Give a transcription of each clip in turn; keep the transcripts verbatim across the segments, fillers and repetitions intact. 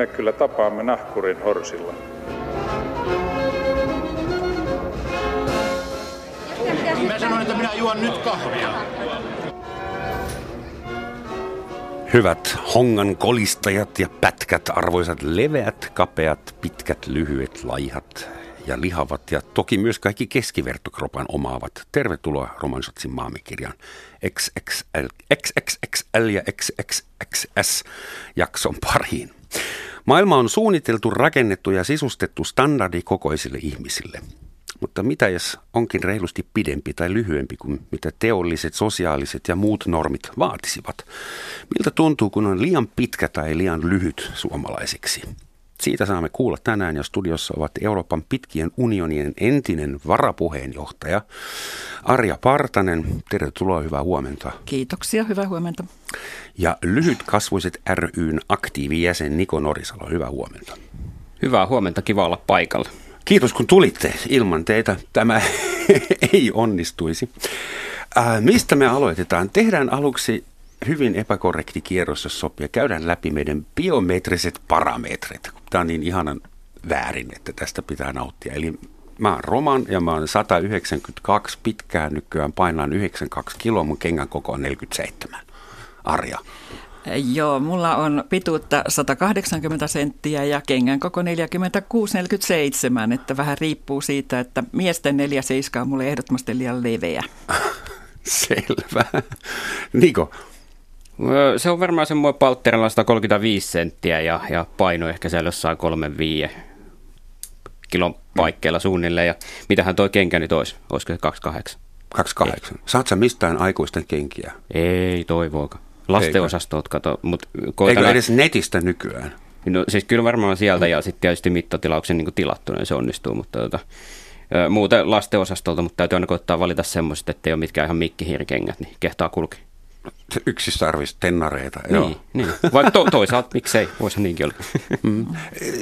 me kyllä tapaamme nahkurin horsilla. Mä sanoin, että minä juon nyt kahvia. Hyvät hongan kolistajat ja pätkät, arvoisat leveät, kapeat, pitkät, lyhyet, laihat ja lihavat ja toki myös kaikki keskivertokropan omaavat. Tervetuloa Roman Schatzin Maamme-kirjan X X L ja X X X S jakson pariin. Maailma on suunniteltu, rakennettu ja sisustettu standardikokoisille ihmisille. Mutta mitä jos onkin reilusti pidempi tai lyhyempi kuin mitä teolliset, sosiaaliset ja muut normit vaatisivat? Miltä tuntuu, kun on liian pitkä tai liian lyhyt suomalaisiksi? Siitä saamme kuulla tänään, ja studiossa ovat Euroopan pitkien unionien entinen varapuheenjohtaja Arja Partanen. Tervetuloa, hyvää huomenta. Kiitoksia, hyvää huomenta. Ja Lyhytkasvuiset ry:n aktiivijäsen Niko Norisalo, hyvää huomenta. Hyvää huomenta, kiva olla paikalla. Kiitos kun tulitte. Ilman teitä tämä ei onnistuisi. Äh, mistä me aloitetaan? Tehdään aluksi hyvin epäkorrekti kierros, jos sopii. Käydään läpi meidän biometriset parametrit. Tämä on niin ihanan väärin, että tästä pitää nauttia. Eli mä oon Roman ja mä oon sata yhdeksänkymmentäkaksi pitkään nykyään. Painaan yhdeksänkymmentäkaksi kiloa, mun kengän koko on neljäkymmentäseitsemän. Arja. Joo, mulla on pituutta sata kahdeksankymmentä senttiä ja kengän koko neljäkymmentäkuusi neljäkymmentäseitsemän, että vähän riippuu siitä, että miesten neljä seitsemän on mulle ehdottomasti liian leveä. Selvä. Niko? Se on varmaan semmoinen paltterilla sata kolmekymmentäviisi senttiä ja, ja paino ehkä siellä jossain kolme viisi kilon paikkeilla suunnilleen. Ja mitähän toi kenkä nyt olisi? Olisiko se kaksikymmentäkahdeksan? kaksikymmentäkahdeksan. Saat sä mistään aikuisten kenkiä? Ei toivoakaan. Lastenosastot kato, mutta koitan... Eikö edes netistä nykyään? No siis kyllä varmaan sieltä ja sitten tietysti mittatilauksen niin tilattuna niin se onnistuu, mutta tota, muuten lastenosastolta, mutta täytyy aina koittaa valita semmoiset, ettei ole mitkään ihan mikkihirkengät, niin kehtaa kulkea. Yksi sarvista tennareita, niin, joo. Niin, vaikka to- toisaalta miksei, voisi niinkin olla. Mm.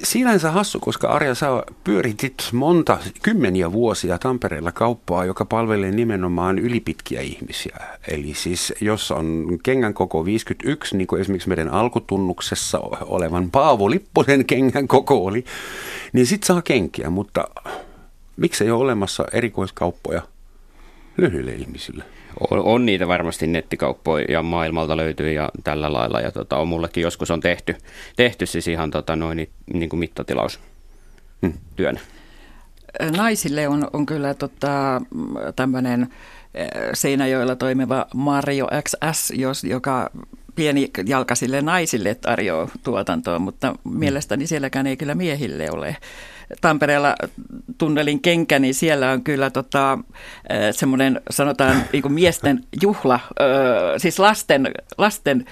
Sinänsä hassu, koska Arja, sä pyöritit monta, kymmeniä vuosia Tampereella kauppaa, joka palvelee nimenomaan ylipitkiä ihmisiä. Eli siis jos on kengän koko viisikymmentäyksi, niin kuin esimerkiksi meidän alkutunnuksessa olevan Paavo Lipposen kengän koko oli, niin sit saa kenkiä, mutta miksei ole olemassa erikoiskauppoja lyhyille ihmisille? On, on niitä varmasti nettikauppoja ja maailmalta löytyy ja tällä lailla. Ja tota, on mullekin joskus on tehty, tehty siis ihan tota, noin, niin kuin mittatilaustyönä. Naisille on, on kyllä tota, tämmöinen Seinäjoella toimiva Mario X S, jos, joka pienijalkaisille naisille tarjoaa tuotantoa, mutta mielestäni sielläkään ei kyllä miehille ole. Tampereella tunnelin kenkä, niin siellä on kyllä tota, semmoinen, sanotaan, niin miesten juhla, siis lasten, lasten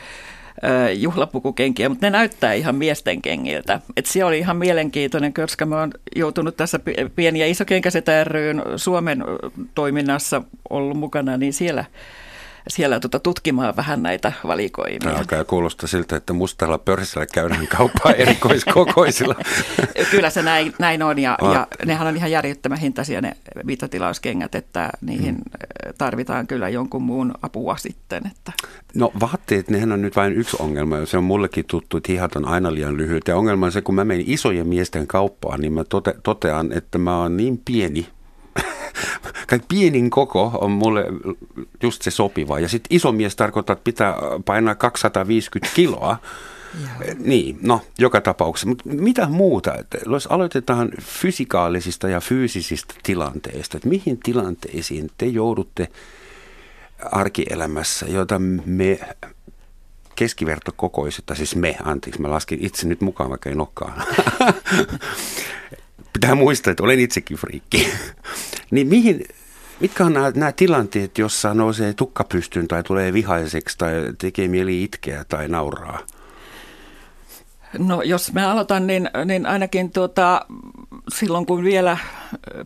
juhlapukukenkiä, mutta ne näyttää ihan miesten kengiltä. Et se oli ihan mielenkiintoinen, koska mä oon joutunut tässä Pieni ja isokenkäset ry:n Suomen toiminnassa ollut mukana, niin siellä... Siellä tuota tutkimaan vähän näitä valikoimia. Tämä alkaa kuulostaa siltä, että mustalla pörssillä käydään kauppaa erikoiskokoisilla. Kyllä se näin, näin on ja, ah. ja nehän on ihan järjettömän hintaisia ne mittatilauskengät, että niihin hmm. tarvitaan kyllä jonkun muun apua sitten. Että. No vaatteet, nehän on nyt vain yksi ongelma ja se on mullekin tuttu, että hihat on aina liian lyhyt. Ja ongelma on se, kun mä menen isojen miesten kauppaan, niin mä tote, totean, että mä oon niin pieni. Kai pienin koko on mulle just se sopiva. Ja sitten iso mies tarkoittaa, että pitää painaa kaksisataaviisikymmentä kiloa. Niin, no, joka tapauksessa. Mutta mitä muuta? Että jos aloitetaan fysikaalisista ja fyysisistä tilanteista. Että mihin tilanteisiin te joudutte arkielämässä, jota me keskivertokokoiset, tai siis me, anteeksi, mä laskin itse nyt mukaan, vaikka en olekaan. Pitää muistaa, että olen itsekin friikki. Niin mihin, mitkä on nämä, nämä tilanteet, jossa nousee tukka pystyyn tai tulee vihaiseksi tai tekee mieli itkeä tai nauraa? No jos mä aloitan, niin, niin ainakin tuota, silloin kun vielä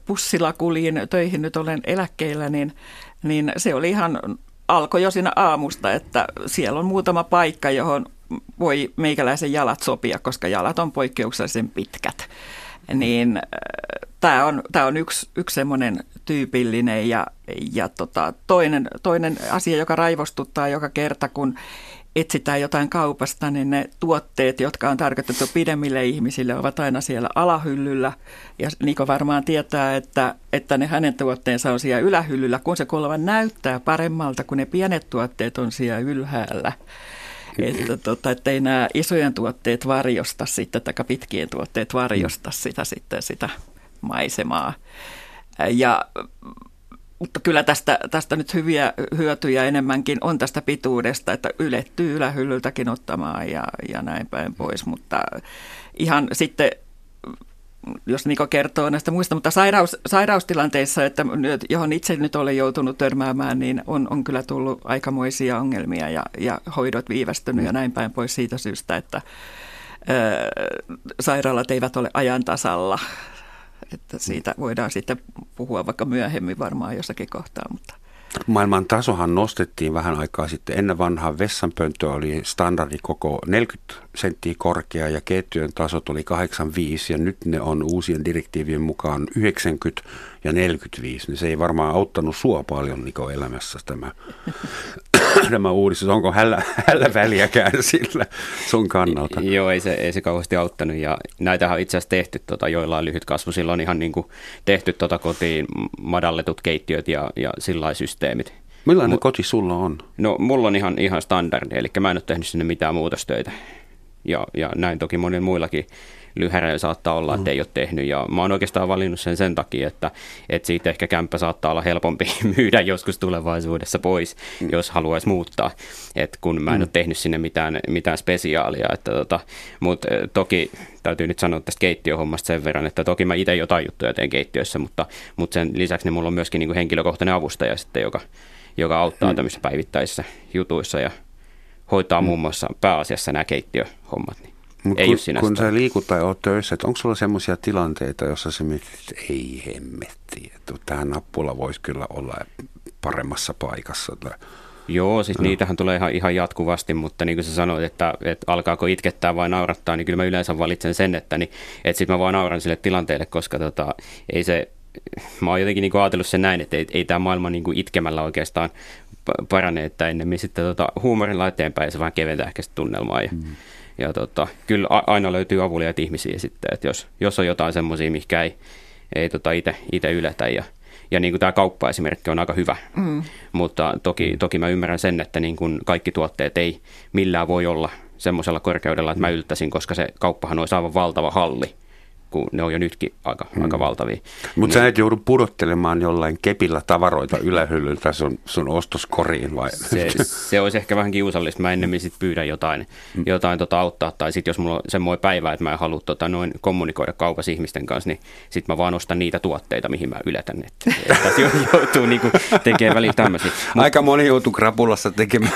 bussilla kuljin töihin, nyt olen eläkkeellä, niin, niin se oli ihan, alkoi jo siinä aamusta, että siellä on muutama paikka, johon voi meikäläisen jalat sopia, koska jalat on poikkeuksellisen pitkät. Niin äh, tämä on, tää on yksi, yksi semmoinen tyypillinen ja, ja tota, toinen, toinen asia, joka raivostuttaa joka kerta, kun etsitään jotain kaupasta, niin ne tuotteet, jotka on tarkoitettu pidemmille ihmisille, ovat aina siellä alahyllyllä. Ja Niko varmaan tietää, että, että ne hänen tuotteensa on siellä ylähyllyllä, kun se kuulemma näyttää paremmalta, kun ne pienet tuotteet on siellä ylhäällä. Että tota, ei nämä isojen tuotteet varjosta sitä, tai pitkien tuotteet varjosta sitä, sitten, sitä maisemaa. Ja... Mutta kyllä tästä, tästä nyt hyviä hyötyjä enemmänkin on tästä pituudesta, että ylettyy ylähyllyltäkin ottamaan ja, ja näin päin pois. Mutta ihan sitten, jos Niko kertoo näistä muista, mutta sairaus, sairaustilanteissa, että johon itse nyt olen joutunut törmäämään, niin on, on kyllä tullut aikamoisia ongelmia ja, ja hoidot viivästynyt ja näin päin pois siitä syystä, että ö, sairaalat eivät ole ajan tasalla. Että siitä voidaan sitten puhua vaikka myöhemmin varmaan jossakin kohtaa. Mutta. Maailman tasohan nostettiin vähän aikaa sitten. Ennen vanhaa vessanpönttö oli standardi koko neljäkymmentä senttiä korkea ja keittiön tasot oli kahdeksankymmentäviisi ja nyt ne on uusien direktiivien mukaan yhdeksänkymmentä ja neljäkymmentäviisi. Niin se ei varmaan auttanut sua paljon, Niko, elämässä tämä, tämä uudistus. Onko hällä, hällä väliäkään sillä sun kannalta? Joo, ei se, ei se kauheasti auttanut ja näitähän on itse asiassa tehty tota, joillain lyhytkasvuisilla on ihan niin kuin tehty tota, kotiin madalletut keittiöt ja, ja sillä systeemit. Millainen Mut, koti sulla on? No mulla on ihan, ihan standardi, eli mä en ole tehnyt sinne mitään muutostöitä. Ja, ja näin toki monilla muillakin lyhäreillä saattaa olla, että mm. ei ole tehnyt. Ja mä oon oikeastaan valinnut sen sen takia, että, että siitä ehkä kämppä saattaa olla helpompi myydä joskus tulevaisuudessa pois, mm. jos haluaisi muuttaa. Et kun mä en mm. ole tehnyt sinne mitään, mitään spesiaalia. Että tota, mutta toki täytyy nyt sanoa tästä keittiöhommasta sen verran, että toki mä itse jotain juttuja teen keittiössä, mutta, mutta sen lisäksi niin mulla on myöskin niin kuin henkilökohtainen avustaja sitten, joka, joka auttaa mm. tämmöisissä päivittäisissä jutuissa ja hoitaa mm. muun muassa pääasiassa nämä keittiöhommat. Niin. Mut ei kun sinä kun sä liikut tai oot töissä, että onko sulla semmoisia tilanteita, jossa sä mietit, että ei hemmetti, että tämä nappula voisi kyllä olla paremmassa paikassa? Joo, siis no. niitähän tulee ihan, ihan jatkuvasti, mutta niin kuin sä sanoit, että, että alkaako itkettää vai naurattaa, niin kyllä mä yleensä valitsen sen, että, niin, että sit mä vaan nauran sille tilanteelle, koska tota, ei se, mä oon jotenkin niin kuin ajatellut sen näin, että ei, ei tämä maailma niin kuin itkemällä oikeastaan parane, että ennemmin sitten tota, huumorilla eteenpäin ja se vähän keventää ehkä sitä tunnelmaa ja mm. Ja tota, kyllä aina löytyy avuliaat ihmisiä sitten, että jos, jos on jotain semmoisia, mikä ei, ei tota itse ylätä. Ja, ja niin kuin tämä kauppa-esimerkki on aika hyvä, mm. mutta toki, toki mä ymmärrän sen, että niin kuin kaikki tuotteet ei millään voi olla semmoisella korkeudella, että mä yltäisin, koska se kauppahan olisi aivan valtava halli, kun ne on jo nytkin aika, mm. aika valtavia. Mutta sä et joudu pudottelemaan jollain kepillä tavaroita ylähyllyltä sun, sun ostoskoriin vai? Se, se olisi ehkä vähän kiusallista. Mä ennemmin sit pyydän jotain, mm. jotain tota auttaa. Tai sitten jos mulla on semmoinen päivä, että mä en halua tota noin kommunikoida kaupassa ihmisten kanssa, niin sitten mä vaan ostan niitä tuotteita, mihin mä ylätän. Että et joutuu niinku tekemään väliin tämmöisiä. Mut, aika moni joutuu krapulassa tekemään.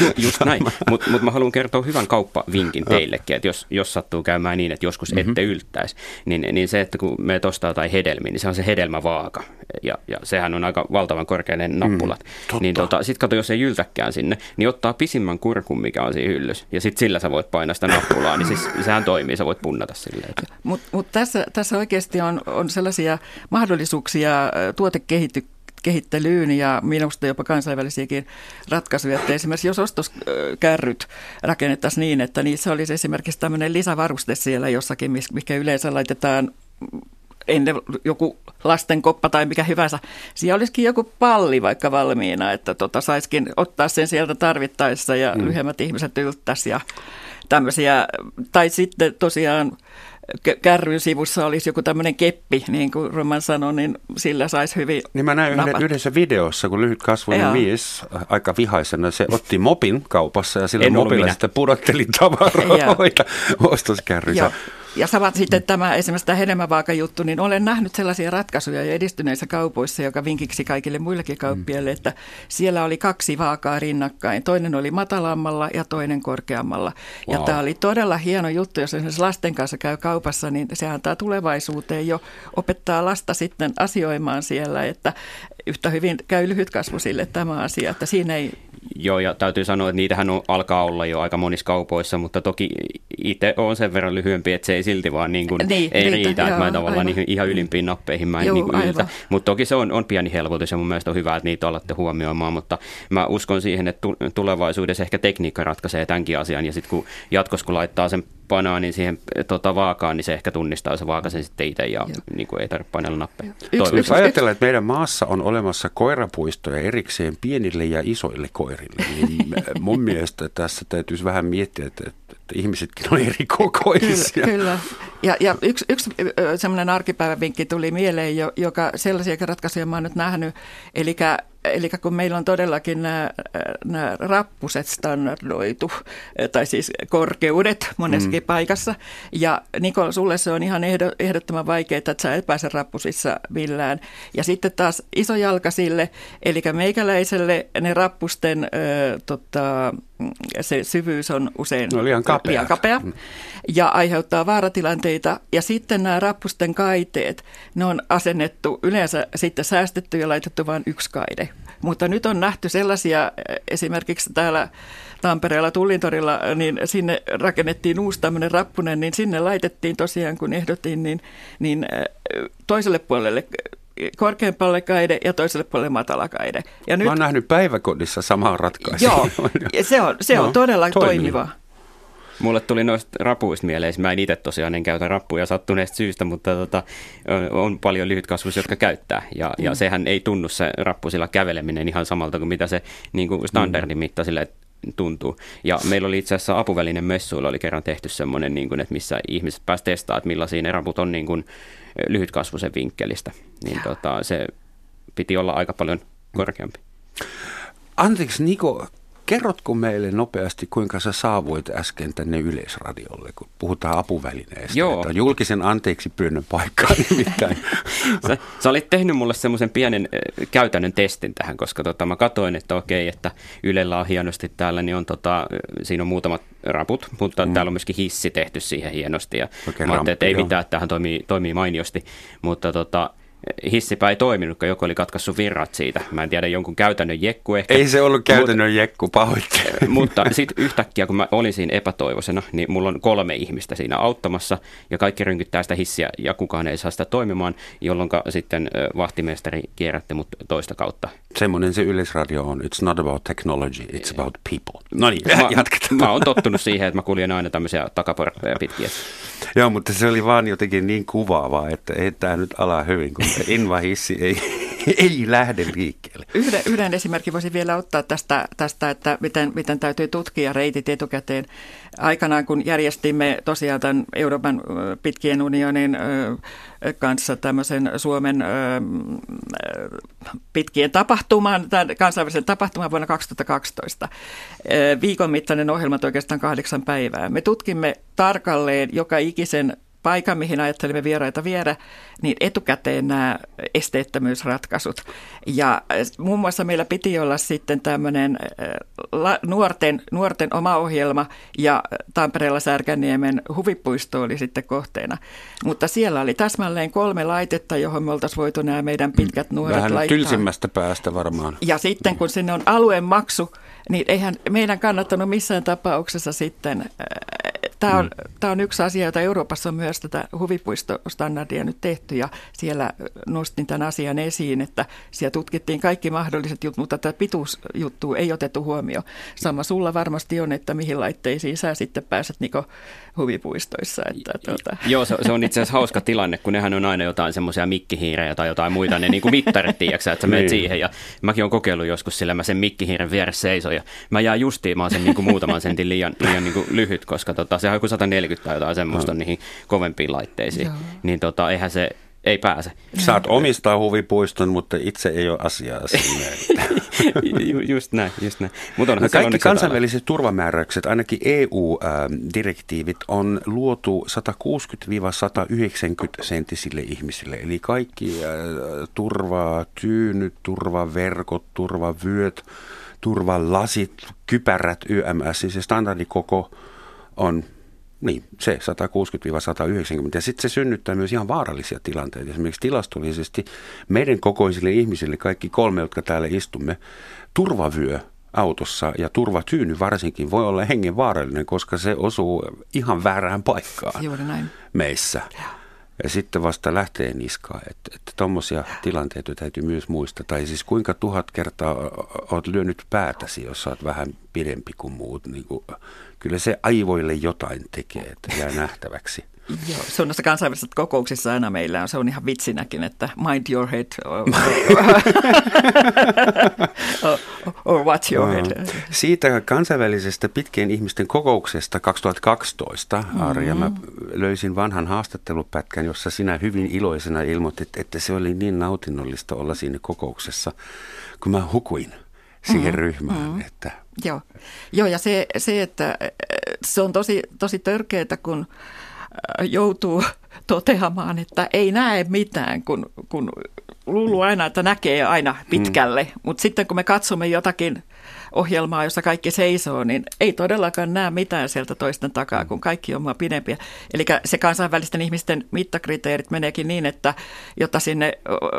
Ju, just näin. Mutta mut mä haluan kertoa hyvän kauppavinkin teillekin. Että jos, jos sattuu käymään niin, että joskus mm-hmm. ette yltäisi. Niin, niin se, että kun me ostaa tai hedelmiä, niin se on se hedelmävaaka. Ja, ja sehän on aika valtavan korkeinen nappulat. Mm, niin tota, sitten kato, jos ei yltäkään sinne, niin ottaa pisimmän kurkun, mikä on siinä hyllys. Ja sitten sillä sä voit painaa sitä nappulaa, niin siis, sehän toimii, sä voit punnata silleen. Mutta mut tässä, tässä oikeasti on, on sellaisia mahdollisuuksia tuotekehittyä. kehittelyyn ja minusta jopa kansainvälisiäkin ratkaisuja, että esimerkiksi jos ostoskärryt rakennettaisiin niin, että niissä olisi esimerkiksi tämmöinen lisävaruste siellä jossakin, mikä yleensä laitetaan ennen joku lasten koppa tai mikä hyvänsä. Siellä olisikin joku palli vaikka valmiina, että tota, saisikin ottaa sen sieltä tarvittaessa ja mm. lyhyemmät ihmiset ylttäisi ja tämmöisiä, tai sitten tosiaan kärryn sivussa olisi joku tämmöinen keppi, niin kuin Roman sanoi, niin sillä saisi hyvin Niin mä näin napat. yhdessä videossa, kun lyhytkasvuinen mies aika vihaisena, se otti mopin kaupassa ja sillä mopilla sitten pudotteli tavaroita ostoskärryssä. Ja samat sitten tämä esimerkiksi tämä hedelmävaakajuttu, niin olen nähnyt sellaisia ratkaisuja ja edistyneissä kaupoissa, joka vinkiksi kaikille muillekin kauppiaille, että siellä oli kaksi vaakaa rinnakkain. Toinen oli matalammalla ja toinen korkeammalla. Wow. Ja tämä oli todella hieno juttu, jos esimerkiksi lasten kanssa käy kaupassa, niin se antaa tulevaisuuteen jo opettaa lasta sitten asioimaan siellä, että yhtä hyvin käy lyhytkasvuisille tämä asia, että siinä ei Joo, ja täytyy sanoa, että niitähän on, alkaa olla jo aika monissa kaupoissa, mutta toki itse on sen verran lyhyempi, että se ei silti vaan niin kuin, niin, ei riitä, riitä. Joo, että mä en tavallaan niihin, ihan ylimpiin nappeihin mä en joo, niin kuin yltä. Mutta toki se on, on pieni helpotus ja mun mielestä on hyvä, että niitä alatte huomioimaan, mutta mä uskon siihen, että tulevaisuudessa ehkä tekniikka ratkaisee tämänkin asian ja sitten kun jatkossa kun laittaa sen banaanin siihen tota, vaakaan, niin se ehkä tunnistaa se vaaka sen sitten itse ja niin kuin, ei tarvitse painella nappeja. Jos ajatellaan, että meidän maassa on olemassa koirapuistoja erikseen pienille ja isoille koirille, niin mun mielestä tässä täytyisi vähän miettiä, että, että ihmisetkin on eri kokoisia. Kyllä, kyllä. Ja, ja yksi, yksi semmoinen arkipäivän vinkki tuli mieleen, joka sellaisia ratkaisuja mä oon nyt nähnyt, eli Eli kun meillä on todellakin nämä, nämä rappuset standardoitu, tai siis korkeudet monessakin mm. paikassa. Ja Niko, sulle se on ihan ehdottoman vaikeaa, että sä et pääse rappusissa millään. Ja sitten taas isojalkaisille, eli meikäläiselle ne rappusten äh, tota, se syvyys on usein no, liian kapea, liian kapea mm. ja aiheuttaa vaaratilanteita. Ja sitten nämä rappusten kaiteet, ne on asennettu yleensä sitten säästetty ja laitettu vain yksi kaide. Mutta nyt on nähty sellaisia, esimerkiksi täällä Tampereella Tullintorilla, niin sinne rakennettiin uusi tämmöinen rappunen, niin sinne laitettiin tosiaan, kun ehdotin, niin, niin toiselle puolelle korkeampalle kaide ja toiselle puolelle matala kaide. Ja nyt mä oon nähnyt päiväkodissa samaa ratkaisua. Joo, se on, se on no, todella toimiva. Mulle tuli noista rapuista mieleen. Mä en itse tosiaan en käytä rappuja sattuneesta syystä, mutta tota, on paljon lyhytkasvuisia, jotka käyttää. Ja, mm. ja sehän ei tunnu se rappu sillä käveleminen ihan samalta kuin mitä se niin kuin standardin mitta sille tuntuu. Ja meillä oli itse asiassa apuvälinen messuilla oli kerran tehty semmoinen, niin kuin, että missä ihmiset pääsivät testaamaan, että millaisia ne raput on niin kuin lyhytkasvuisen vinkkelistä. Niin tota, se piti olla aika paljon korkeampi. Anteeksi Niko, kerrotko meille nopeasti, kuinka sä saavuit äsken tänne Yleisradiolle, kun puhutaan apuvälineestä? Joo. Että on julkisen anteeksi pyynnön paikkaa nimittäin. sä, sä olit tehnyt mulle semmoisen pienen äh, käytännön testin tähän, koska tota, mä katsoin, että okei, että Ylellä on hienosti täällä, niin on, tota, siinä on muutamat raput, mutta mm. täällä on myöskin hissi tehty siihen hienosti. Ja okay, mä ajattelin, että ei mitään, että tämähän toimii, toimii mainiosti, mutta tota, hissipä ei toiminut, kun joku oli katkaissut virrat siitä. Mä en tiedä, jonkun käytännön jekku ehkä. Ei se ollut käytännön Mut, jekku, pahoittelen. Mutta sitten yhtäkkiä, kun mä olin siinä epätoivoisena, niin mulla on kolme ihmistä siinä auttamassa, ja kaikki rynkyttää sitä hissiä, ja kukaan ei saa sitä toimimaan, jolloin sitten vahtimestari kierrätti mut toista kautta. Semmoinen se Yleisradio on. It's not about technology, it's about people. No niin, mä, jatketaan. Mä oon tottunut siihen, että mä kuljen aina tämmöisiä takaportteja pitkiä. Joo, mutta se oli vaan jotenkin niin kuvaavaa, että ei tää nyt ala hyvin, kun invahissi ei, ei lähde liikkeelle. Yhden, yhden esimerkin voisin vielä ottaa tästä, tästä että miten, miten täytyy tutkia reitit etukäteen. Aikanaan, kun järjestimme tosiaan tämän Euroopan pitkien unionin kanssa tämmöisen Suomen pitkien tapahtuman, tämän kansainvälisen tapahtuman vuonna kaksituhattakaksitoista, viikon mittainen ohjelma oikeastaan kahdeksan päivää. Me tutkimme tarkalleen joka ikisen paikan, mihin ajattelimme vieraita viedä, niin etukäteen nämä esteettömyysratkaisut. Ja muun muassa meillä piti olla sitten tämmöinen nuorten, nuorten oma ohjelma, ja Tampereella Särkänniemen huvipuisto oli sitten kohteena. Mutta siellä oli täsmälleen kolme laitetta, johon me oltaisiin voitu nämä meidän pitkät nuoret vähän laittaa. Vähän tylsimmästä päästä varmaan. Ja sitten kun sinne on alueen maksu, niin eihän meidän kannattanut missään tapauksessa sitten. Tämä on, mm. tämä on yksi asia, jota Euroopassa on myös tätä huvipuistostandardia nyt tehty, ja siellä nostin tämän asian esiin, että siellä tutkittiin kaikki mahdolliset jutut, mutta tätä pituusjuttua ei otettu huomioon. Sama sulla varmasti on, että mihin laitteisiin sä sitten pääset Niko huvipuistoissa. Että, tuota. Joo, se, se on itse asiassa hauska tilanne, kun nehän on aina jotain semmoisia mikkihiirejä tai jotain muita, ne niin kuin mittarit, tiiäksä, että sä menet siihen, ja mäkin olen kokeillut joskus sillä, mä sen mikkihiiren vieressä seison, ja mä jään justiin, mä oon sen niin kuin muutaman sentin liian, liian niin kuin lyhyt, koska tota, sehän on joku sata neljäkymmentä tai jotain semmoista no. niihin kovempiin laitteisiin, Joo. niin tota, eihän se ei pääse. Saat omistaa huvipuiston, mutta itse ei ole asiaa sinne. Just näin, just näin. Mut onhan no kaikki kansainväliset täällä turvamääräykset, ainakin E U-direktiivit, on luotu sata kuusikymmentä - sata yhdeksänkymmentä senttisille ihmisille. Eli kaikki äh, turvatyynyt, turvaverkot, turvavyöt, turvalasit, kypärät, Y M S, siis se standardikoko on niin, se sata kuusikymmentä - sata yhdeksänkymmentä. Ja sitten se synnyttää myös ihan vaarallisia tilanteita. Esimerkiksi tilastollisesti meidän kokoisille ihmisille, kaikki kolme, jotka täällä istumme, turvavyö autossa ja turvatyyny varsinkin voi olla hengenvaarallinen, koska se osuu ihan väärään paikkaan Juuri näin. meissä. Ja. ja sitten vasta lähtee niskaan, että tuommoisia tilanteita täytyy myös muistaa. Tai siis kuinka tuhat kertaa olet lyönyt päätäsi, jos olet vähän pidempi kuin muut. Niin kuin, kyllä se aivoille jotain tekee, että jää nähtäväksi. Joo, se on näissä kansainvälisissä kokouksissa aina meillä on, se on ihan vitsinäkin, että mind your head or, or watch your head. Siitä kansainvälisestä pitkien ihmisten kokouksesta kaksituhattakaksitoista, Arja, mm-hmm. mä löysin vanhan haastattelupätkän, jossa sinä hyvin iloisena ilmoitit, että se oli niin nautinnollista olla siinä kokouksessa, kun mä hukuin siihen mm-hmm. ryhmään, mm-hmm. että... Joo, Joo ja se, se, että se on tosi, tosi törkeätä, kun... joutuu toteamaan, että ei näe mitään, kun, kun luuluu aina, että näkee aina pitkälle. Mm. Mutta sitten kun me katsomme jotakin ohjelmaa, jossa kaikki seisoo, niin ei todellakaan näe mitään sieltä toisten takaa, kun kaikki on vaan pidempiä. Eli se kansainvälisten ihmisten mittakriteerit meneekin niin, että jotta sinne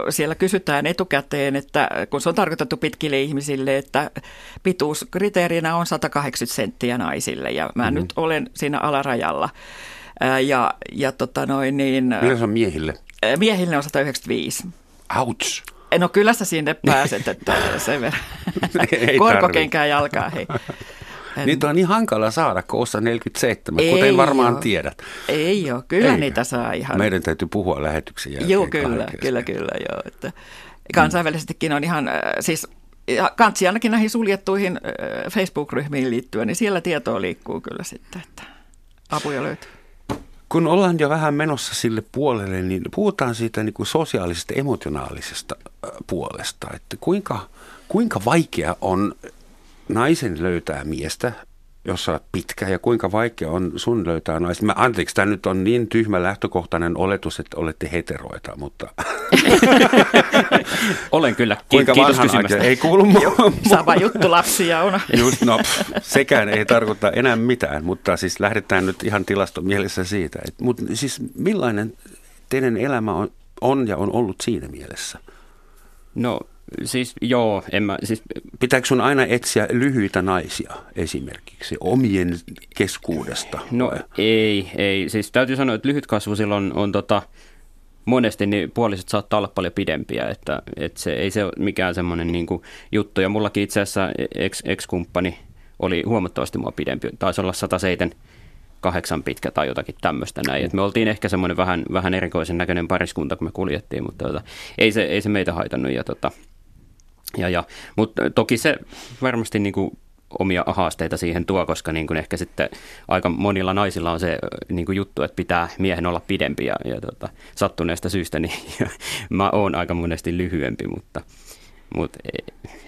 siellä kysytään etukäteen, että kun se on tarkoitettu pitkille ihmisille, että pituuskriteerinä on sata kahdeksankymmentä senttiä naisille ja mä mm. nyt olen siinä alarajalla. Ja, ja tota noin niin... Kyllä se on miehille? Miehille on sata yhdeksänkymmentäviisi. Ouch! No kyllä sä sinne pääset, että sen verran. Korkokenkää jalkaa, hei. En... Niitä on niin hankala saada, kun osa neljäkymmentäseitsemän, ei kuten varmaan ole. tiedät. Ei ole, kyllä ei. niitä saa ihan. Meidän täytyy puhua lähetyksen jälkeen. Joo, kyllä, kyllä, kyllä, joo. Että kansainvälisestikin on ihan, siis kansi ainakin näihin suljettuihin Facebook-ryhmiin liittyen, niin siellä tietoa liikkuu kyllä sitten, että apuja löytyy. Kun ollaan jo vähän menossa sille puolelle, niin puhutaan siitä niin kuin sosiaalisesta, emotionaalisesta puolesta. Että kuinka, kuinka vaikea on naisen löytää miestä, jos sä oot pitkä, ja kuinka vaikea on sun löytää naista? Mä, anteeksi, tämä nyt on niin tyhmä lähtökohtainen oletus, että olette heteroita, mutta... Olen kyllä. Kuinka kiitos kysymästä. Ei kuulu mu- Sama juttu, lapsia on. Just, no, pff, sekään ei tarkoita enää mitään, mutta siis lähdetään nyt ihan tilastomielessä siitä. Et, mut siis millainen teidän elämä on, on ja on ollut siinä mielessä? No... Siis joo, en mä, siis... Pitääkö sun aina etsiä lyhyitä naisia esimerkiksi omien keskuudesta? No vai? ei, ei. Siis täytyy sanoa, että lyhytkasvuisilla on, on tota, monesti niin puoliset saattaa olla paljon pidempiä, että, että se ei se ole mikään semmoinen niin kuin juttu. Ja mullakin itse asiassa ex, ex-kumppani oli huomattavasti mua pidempi, taisi olla sata seitsemän kahdeksan pitkä tai jotakin tämmöistä näin. Et me oltiin ehkä semmoinen vähän, vähän erikoisen näköinen pariskunta, kun me kuljettiin, mutta tota, ei, se, ei se meitä haitannut ja tota... Ja, ja. Mutta toki se varmasti niin kuin omia haasteita siihen tuo, koska niin kuin ehkä sitten aika monilla naisilla on se niin kuin juttu, että pitää miehen olla pidempi ja, ja tota, sattuneesta syystä niin mä oon aika monesti lyhyempi, mutta, mutta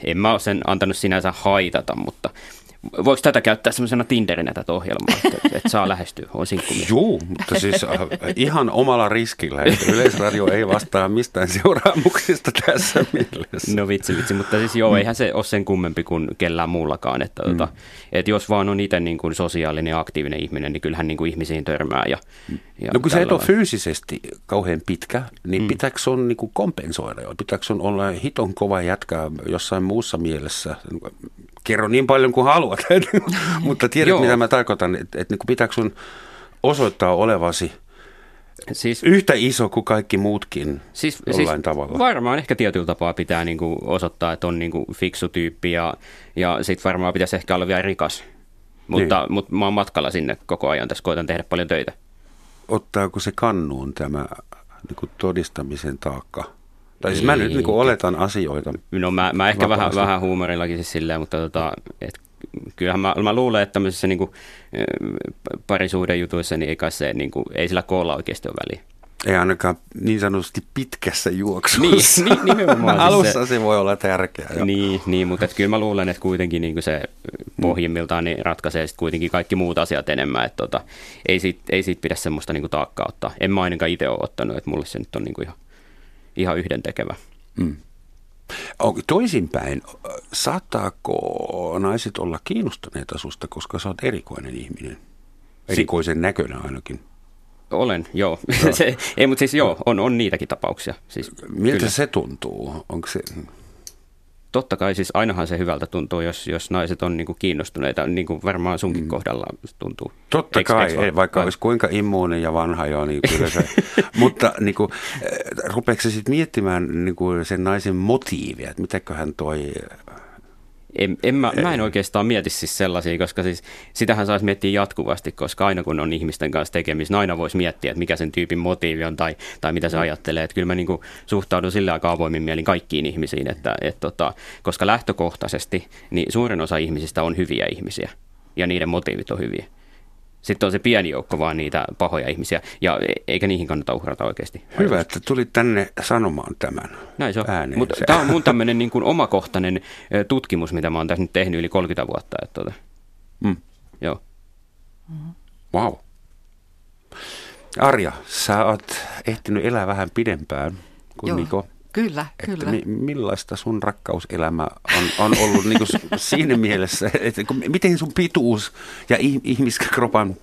en mä ole sen antanut sinänsä haitata, mutta voiko tätä käyttää semmoisena Tinderinä tätä ohjelmaa, että, että saa lähestyä, on sinkkumies? Joo, mutta siis ihan omalla riskillä, että Yleisradio ei vastaa mistään seuraamuksista tässä mielessä. No vitsi, vitsi, mutta siis joo, eihän se ole sen kummempi kuin kellään muullakaan, että, mm. tota, että jos vaan on itse niin kuin sosiaalinen ja aktiivinen ihminen, niin kyllähän niin kuin ihmisiin törmää. Ja, ja no kun sä et ole fyysisesti kauhean pitkä, niin mm. pitääkö sun niin kuin kompensoida, pitääkö sun olla hiton kova jätkä jossain muussa mielessä? Kerro niin paljon kuin haluat, mutta tiedät Joo. mitä mä tarkoitan, että et, niin pitääkö sun osoittaa olevasi siis, yhtä iso kuin kaikki muutkin siis, jollain siis tavalla? Varmaan ehkä tietyllä tapaa pitää niin kuin osoittaa, että on niin kuin fiksu tyyppi ja, ja sitten varmaan pitäisi ehkä olla vielä rikas, mutta, niin. mutta mä oon matkalla sinne koko ajan, tässä koitan tehdä paljon töitä. Ottaako se kannuun tämä niin kuin todistamisen taakka? Tai siis mä nyt niin oletan asioita. No mä, mä ehkä vähän, vähän huumorillakin siis silleen, mutta tota, et, kyllähän mä, mä luulen, että tämmöisissä niin kuin, parisuhdejutuissa niin eikä se, niin kuin, ei sillä koolla oikeasti ole väliä. Ei ainakaan niin sanotusti pitkässä juoksussa. Niin, niin, nimenomaan. Alussa se voi olla tärkeää. Niin, niin, mutta et kyllä mä luulen, että kuitenkin niin kuin se pohjimmiltaan niin ratkaisee sitten kuitenkin kaikki muut asiat enemmän. Et, tota, ei, siitä, ei siitä pidä semmoista niin kuin taakkaa ottaa. En mä ainakaan itse ole ottanut, että mulle se nyt on niin kuin ihan... Ihan yhdentekevä. Mm. Toisinpäin, saattaako naiset olla kiinnostuneita susta, koska sä oot erikoinen ihminen? Erikoisen si- näköinen ainakin. Olen, joo. se, ei, mutta siis joo, on, on niitäkin tapauksia. Siis, miltä kyllä. se tuntuu? Onko se... Totta kai, siis ainahan se hyvältä tuntuu, jos, jos naiset on niin kuin kiinnostuneita, niin kuin varmaan sunkin mm. kohdalla tuntuu. Totta eks, kai, eks, ei, vaikka vai? Olisi kuinka immuuni ja vanha jo, niin kyllä se. Mutta niin kuin, rupeatko sä sitten miettimään niin kuin sen naisen motiivia, että mitäköhän toi... En, en mä, mä en oikeastaan mieti siis sellaisia, koska siis sitähän saisi miettiä jatkuvasti, koska aina kun on ihmisten kanssa tekemisissä, niin aina voisi miettiä, että mikä sen tyypin motiivi on tai, tai mitä se ajattelee. Että kyllä mä niin kuin suhtaudun sillä aika avoimin mielin kaikkiin ihmisiin, että, et tota, koska lähtökohtaisesti niin suurin osa ihmisistä on hyviä ihmisiä ja niiden motiivit on hyviä. Sitten on se pieni joukko vaan niitä pahoja ihmisiä, ja eikä niihin kannata uhrata oikeasti. Hyvä, että tulit tänne sanomaan tämän. Näin se on. Mut tämä on mun tämmöinen niin kuin omakohtainen tutkimus, mitä mä oon tässä nyt tehnyt yli kolmekymmentä vuotta. Että tuota. mm. Joo. Mm-hmm. Wow. Arja, sä oot ehtinyt elää vähän pidempään kuin Joo. Niko. Kyllä, että kyllä. Mi- millaista sun rakkauselämä on, on ollut niin kuin siinä mielessä, että miten sun pituus ja ihmiskropan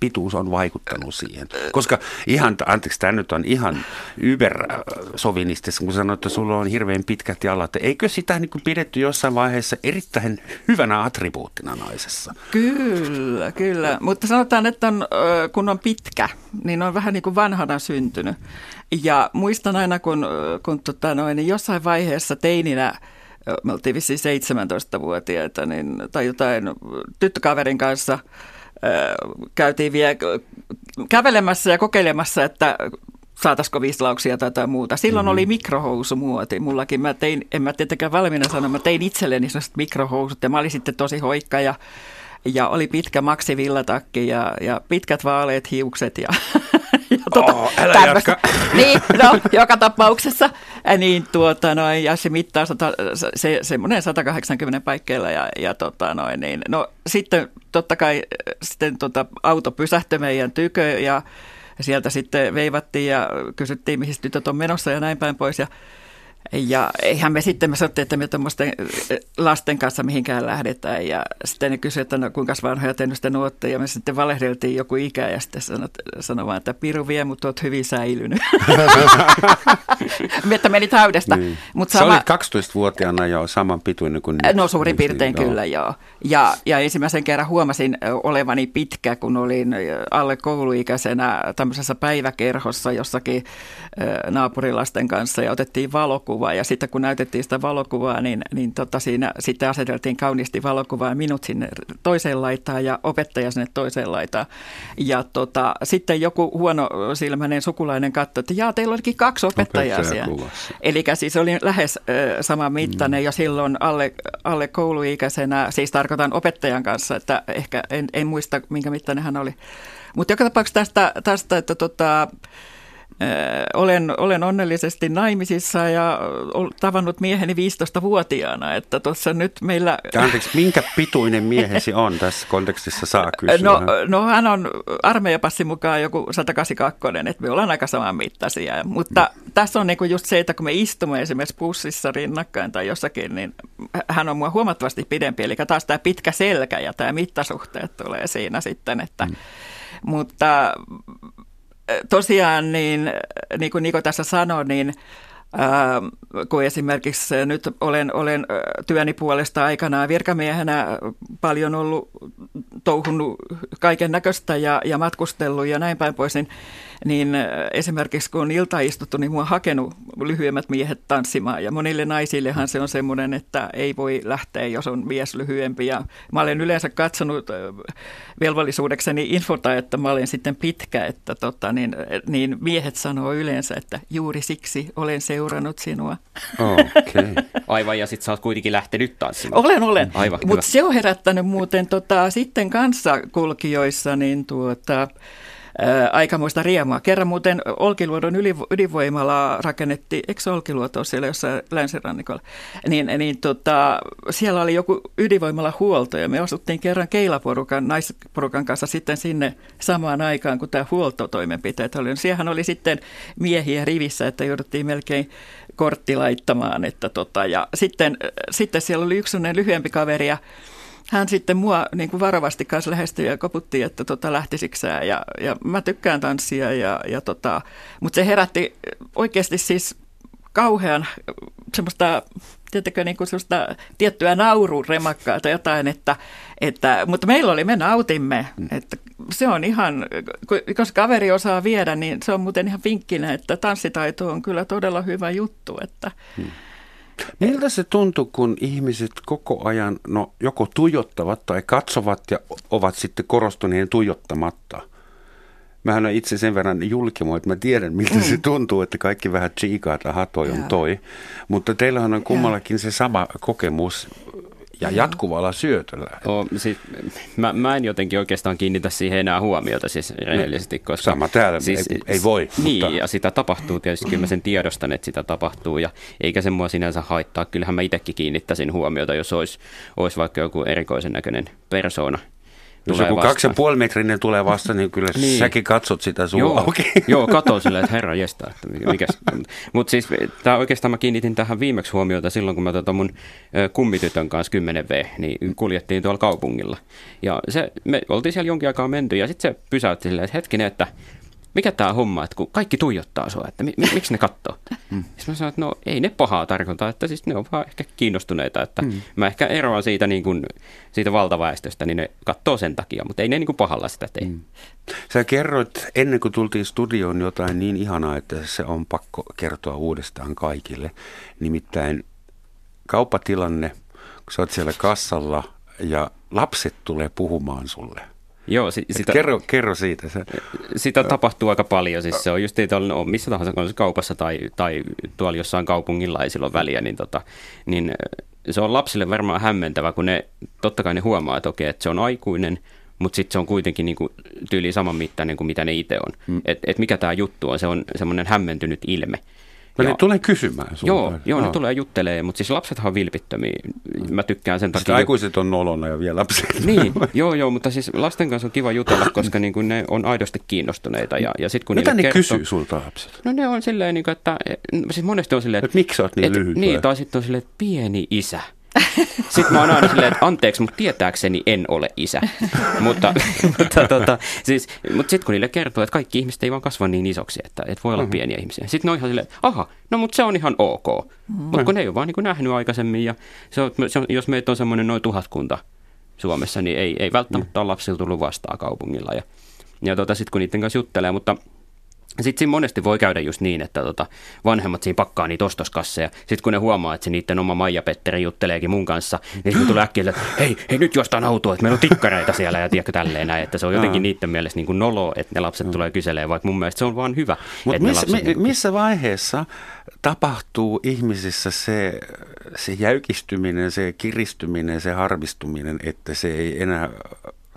pituus on vaikuttanut siihen? Koska ihan, anteeksi, tämä nyt on ihan ybersovinistista, kun sanoit, että sulla on hirveän pitkät jalat. Eikö sitä niin kuin pidetty jossain vaiheessa erittäin hyvänä attribuuttina naisessa? Kyllä, kyllä. Mutta sanotaan, että on, kun on pitkä, niin on vähän niin kuin vanhana syntynyt. Ja muistan aina, kun, kun tota noin, jossain vaiheessa teininä, me oltiin vissiin seitsemäntoistavuotiaita, niin, tai jotain tyttökaverin kanssa äh, käytiin vielä kävelemässä ja kokeilemassa, että saataisiko viislauksia tai jotain muuta. Silloin mm-hmm. oli mikrohousumuoti. Mullakin mä tein, en mä tietenkään valmiina sanoa, mä tein itselleni sellaiset mikrohousut ja mä olin sitten tosi hoikka ja, ja oli pitkä maksivillatakki ja, ja pitkät vaaleat hiukset ja... Tuota, oh, niin, no, joka tapauksessa. Niin, tuota, noin, ja se mittaa sata, se, semmoinen sata kahdeksankymmentä paikkeilla. Ja, ja, tota, noin, niin. No sitten totta kai sitten, tota, auto pysähtyi meidän tykö ja sieltä sitten veivattiin ja kysyttiin, mihin tytöt on menossa ja näin päin pois. Ja, ja eihän me sitten, me sanottiin, että me tuommoisten lasten kanssa mihinkään lähdetään. Ja sitten ne kysyivät, että no, kuinka vanhoja te nyt sitten olette. Ja me sitten valehdeltiin joku ikä ja sitten sanoi vaan, että piru vie, mutta olet hyvin säilynyt. Että meni täydestä. Niin. Mut sama... Se oli kaksitoistavuotiaana jo saman pituinen kuin nyt. No suurin piirtein niin, kyllä, joo. Ja, ja ensimmäisen kerran huomasin olevani pitkä, kun olin alle kouluikäisenä tämmöisessä päiväkerhossa jossakin naapurilasten kanssa ja otettiin valokuva. Ja sitten kun näytettiin sitä valokuvaa, niin, niin tota siinä sitten aseteltiin kauniisti valokuvaa ja minut sinne toiseen laitaan ja opettaja sinne toiseen laitaan. Ja tota, sitten joku huonosilmäinen sukulainen katsoi, että jaa, teillä olikin kaksi opettajaa opettaja siellä. Eli siis olin lähes äh, saman mittainen mm. jo silloin alle, alle kouluikäisenä, siis tarkoitan opettajan kanssa, että ehkä en, en muista minkä mittainen hän oli. Mutta joka tapauksessa tästä, tästä että tota... Olen, olen onnellisesti naimisissa ja tavannut mieheni viisitoistavuotiaana, että tuossa nyt meillä... Anteeksi, minkä pituinen miehesi on tässä kontekstissa, saa kysyä? No, no hän on armeijapassin mukaan joku sata kahdeksankymmentäkaksi, että me ollaan aika samanmittaisia, mutta mm. tässä on niinku just se, että kun me istumme esimerkiksi bussissa rinnakkain tai jossakin, niin hän on mua huomattavasti pidempi, eli taas tämä pitkä selkä ja tämä mittasuhteet tulee siinä sitten, että... Mm. Mutta... Tosiaan, niin, niin kuin Niko tässä sanoi, niin ää, kun esimerkiksi nyt olen, olen työni puolesta aikanaan virkamiehenä paljon ollut touhunut kaiken näköistä ja, ja matkustellut ja näin päin pois, niin, niin esimerkiksi kun on iltaa istuttu, niin minua on hakenut lyhyemmät miehet tanssimaan. Ja monille naisillehan se on semmoinen, että ei voi lähteä, jos on mies lyhyempi. Ja mä olen yleensä katsonut velvollisuudekseni infota, että mä olen sitten pitkä. Että tota, niin, niin miehet sanoo yleensä, että juuri siksi olen seurannut sinua. Okay. Aivan, ja sitten sä oot kuitenkin lähtenyt tanssimaan. Olen, olen. Mutta se on herättänyt muuten tota, sitten kanssakulkijoissa niin tuota... aikamoista riemua. Kerran muuten Olkiluodon ydinvoimala rakennettiin, eikö se Olkiluoto siellä jossain länsirannikolla, niin, niin tota, siellä oli joku ydinvoimala huolto ja me osuttiin kerran keilaporukan, naisporukan kanssa sitten sinne samaan aikaan, kun tämä huoltotoimenpiteet oli. No, siellähän oli sitten miehiä rivissä, että jouduttiin melkein kortti laittamaan. Että tota, ja sitten, sitten siellä oli yksi lyhyempi kaveri ja hän sitten mua niin kuin varovasti kanssa lähestyi ja koputti, että tota, lähtisiksään ja, ja mä tykkään tanssia, ja, ja tota, mutta se herätti oikeasti siis kauhean semmoista, tietäkö, niin kuin semmoista tiettyä naururemakkaa tai jotain, että, että, mutta meillä oli, me nautimme, että se on ihan, koska kaveri osaa viedä, niin se on muuten ihan vinkkinä, että tanssitaito on kyllä todella hyvä juttu, että hmm. Miltä se tuntuu, kun ihmiset koko ajan no, joko tuijottavat tai katsovat ja ovat sitten korostuneen tuijottamatta? Mähän olen itse sen verran julkimo, että mä tiedän, miltä mm. se tuntuu, että kaikki vähän tsiikaa, että aha, toi on toi. Mutta teillähän on kummallakin se sama kokemus ja jatkuvalla syötöllä. Oh, siis, mä, mä en jotenkin oikeastaan kiinnitä siihen enää huomiota siis rehellisesti. Koska, sama täällä, siis, ei, ei voi. Niin, mutta ja sitä tapahtuu tietysti, kyllä mä sen tiedostan, että sitä tapahtuu ja eikä se mua sinänsä haittaa. Kyllähän mä itsekin kiinnittäisin huomiota, jos olisi, olisi vaikka joku erikoisen näköinen persoona. Jos joku kaksi ja puoli metrinen tulee vastaan, niin kyllä niin. Säkin katsot sitä suu Joo, auki. Joo, katon silleen, että herra jestää. Mutta siis tää oikeastaan mä kiinnitin tähän viimeksi huomiota silloin, kun mä tota mun kummitytön kanssa kymmenen vuotta, niin kuljettiin tuolla kaupungilla. Ja se, me oltiin siellä jonkin aikaa menty ja sitten se pysäytti silleen, että hetkinen, että mikä tää homma, että kun kaikki tuijottaa sua, että mi- miksi ne katsoo? Mm. Sitten mä sanoin, että no ei ne pahaa tarkoita, että siis ne on vaan ehkä kiinnostuneita, että mm. mä ehkä eroan siitä, niin kuin, siitä valtaväestöstä, niin ne katsoo sen takia, mutta ei ne niin kuin pahalla sitä tee. Mm. Sä kerroit ennen kuin tultiin studioon jotain niin ihanaa, että se on pakko kertoa uudestaan kaikille. Nimittäin kauppatilanne, kun sä oot siellä kassalla ja lapset tulee puhumaan sulle. Joo, si- sitä, kerro, kerro siitä. Se. Sitä tapahtuu aika paljon. Siis se on just tuolla, on missä tahansa kaupassa tai, tai tuolla jossain kaupungilla ei silloin väliä, niin, tota, niin se on lapsille varmaan hämmentävä, kun ne totta kai ne huomaa, että okei, että se on aikuinen, mutta sitten se on kuitenkin niin kuin tyyliin saman mittainen kuin mitä ne itse on. Mm. Että et mikä tämä juttu on, se on semmoinen hämmentynyt ilme. No ja, ne tulee kysymään. Joo, joo, ne tulee juttelemaan, mutta siis lapsethan on vilpittömiä. Mä tykkään sen takia. Sitten aikuiset on nolona ja vielä lapset. Niin, joo, joo, mutta siis lasten kanssa on kiva jutella, koska niin kuin ne on aidosti kiinnostuneita. Ja, ja sit, kun mitä ne kertoo, kysyy sulta lapset? No ne on silleen, niin kuin, että siis monesti on silleen, että miksi olet niin et, lyhyt? Niin, vai? Tai sitten on silleen, että pieni isä. Sitten mä oon aina silleen, että anteeksi, mutta tietääkseni en ole isä. mutta mutta tota, siis, mut sitten kun niille kertoo, että kaikki ihmiset ei vaan kasva niin isoksi, että et voi olla mm-hmm. pieniä ihmisiä. Sitten ne on ihan silleen, että aha, no mutta se on ihan ok. Mm-hmm. Mutta kun ne ei ole vaan niin kuin nähnyt aikaisemmin. Ja se on, se on, jos meitä on semmoinen noin tuhatkunta Suomessa, niin ei, ei välttämättä ole lapsilla tullut vastaan kaupungilla. Ja, ja tota, sitten kun niiden kanssa juttelee, mutta sitten siinä monesti voi käydä just niin, että tota vanhemmat siinä pakkaa niitä ostoskasseja. Sitten kun ne huomaa, että se niiden oma Maija-Petteri jutteleekin mun kanssa, niin sitten tulee äkkiä, että hei, hei nyt juostaan autoa, että meillä on tikkareita siellä ja tiedätkö tälleen näin. Että se on jotenkin niiden mielestä niin kuin noloa, että ne lapset tulee kyselemään, vaikka mun mielestä se on vaan hyvä. Mutta missä, niin missä vaiheessa tapahtuu ihmisissä se, se jäykistyminen, se kiristyminen, se harmistuminen, että se ei enää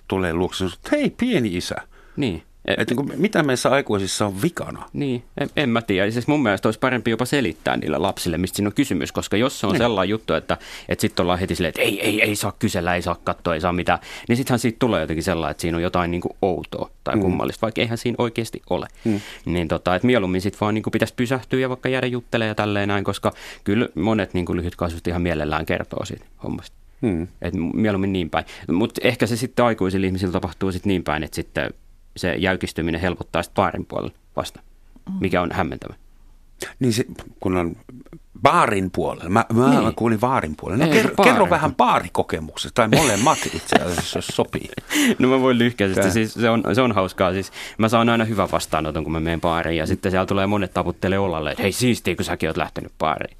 tule luokse? Hei, pieni isä. Niin. Että mitä meissä aikuisissa on vikana? Niin, en, en mä tiedä. Siis mun mielestä olisi parempi jopa selittää niille lapsille, mistä siinä on kysymys, koska jos se on ne. sellainen juttu, että, että sitten ollaan heti silleen, että ei, ei, ei saa kysellä, ei saa katsoa, ei saa mitään, niin sittenhän siitä tulee jotenkin sellainen, että siinä on jotain niin kuin outoa tai mm. kummallista, vaikka eihän siinä oikeasti ole. Mm. Niin tota, että mieluummin sitten vaan niin kuin pitäisi pysähtyä ja vaikka jäädä juttelemaan ja tälleen näin, koska kyllä monet niin kuin lyhytkasvut ihan mielellään kertoo siitä hommasta. Mm. Että mieluummin niin päin. Mutta ehkä se sitten aikuisilla ihmisillä tapahtuu sitten niin päin, että sitten se jäykistyminen helpottaa sitten baarin puolella vasta, mikä on hämmentävä. Niin se, kun on baarin puolella, mä, mä niin. kuulin baarin puolella. No, Ei, kerro, kerro vähän baarikokemuksesta, tai molemmat itse asiassa, jos sopii. No mä voin lyhkäisesti, siis se on, se on hauskaa. Siis mä saan aina hyvän vastaanoton, kun mä menen baariin, ja sitten siellä tulee monet taputtelee olalle, että hei siistiä, kun säkin oot lähtenyt baariin.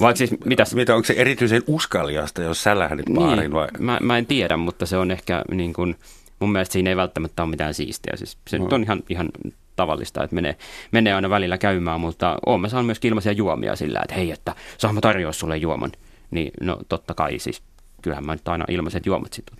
Vai siis, mitäs? Mitä, onko se erityisen uskaliasta, jos sä lähdet baariin? Niin, vai? Mä, mä en tiedä, mutta se on ehkä niin kuin mun mielestä siinä ei välttämättä ole mitään siistiä. Siis se no. nyt on ihan, ihan tavallista, että menee, menee aina välillä käymään, mutta oon mä saan myös ilmaisia juomia sillä, että hei, että saan mä tarjoa sulle juoman. Niin no totta kai siis, kyllähän mä nyt aina ilmaiset juomat sitten.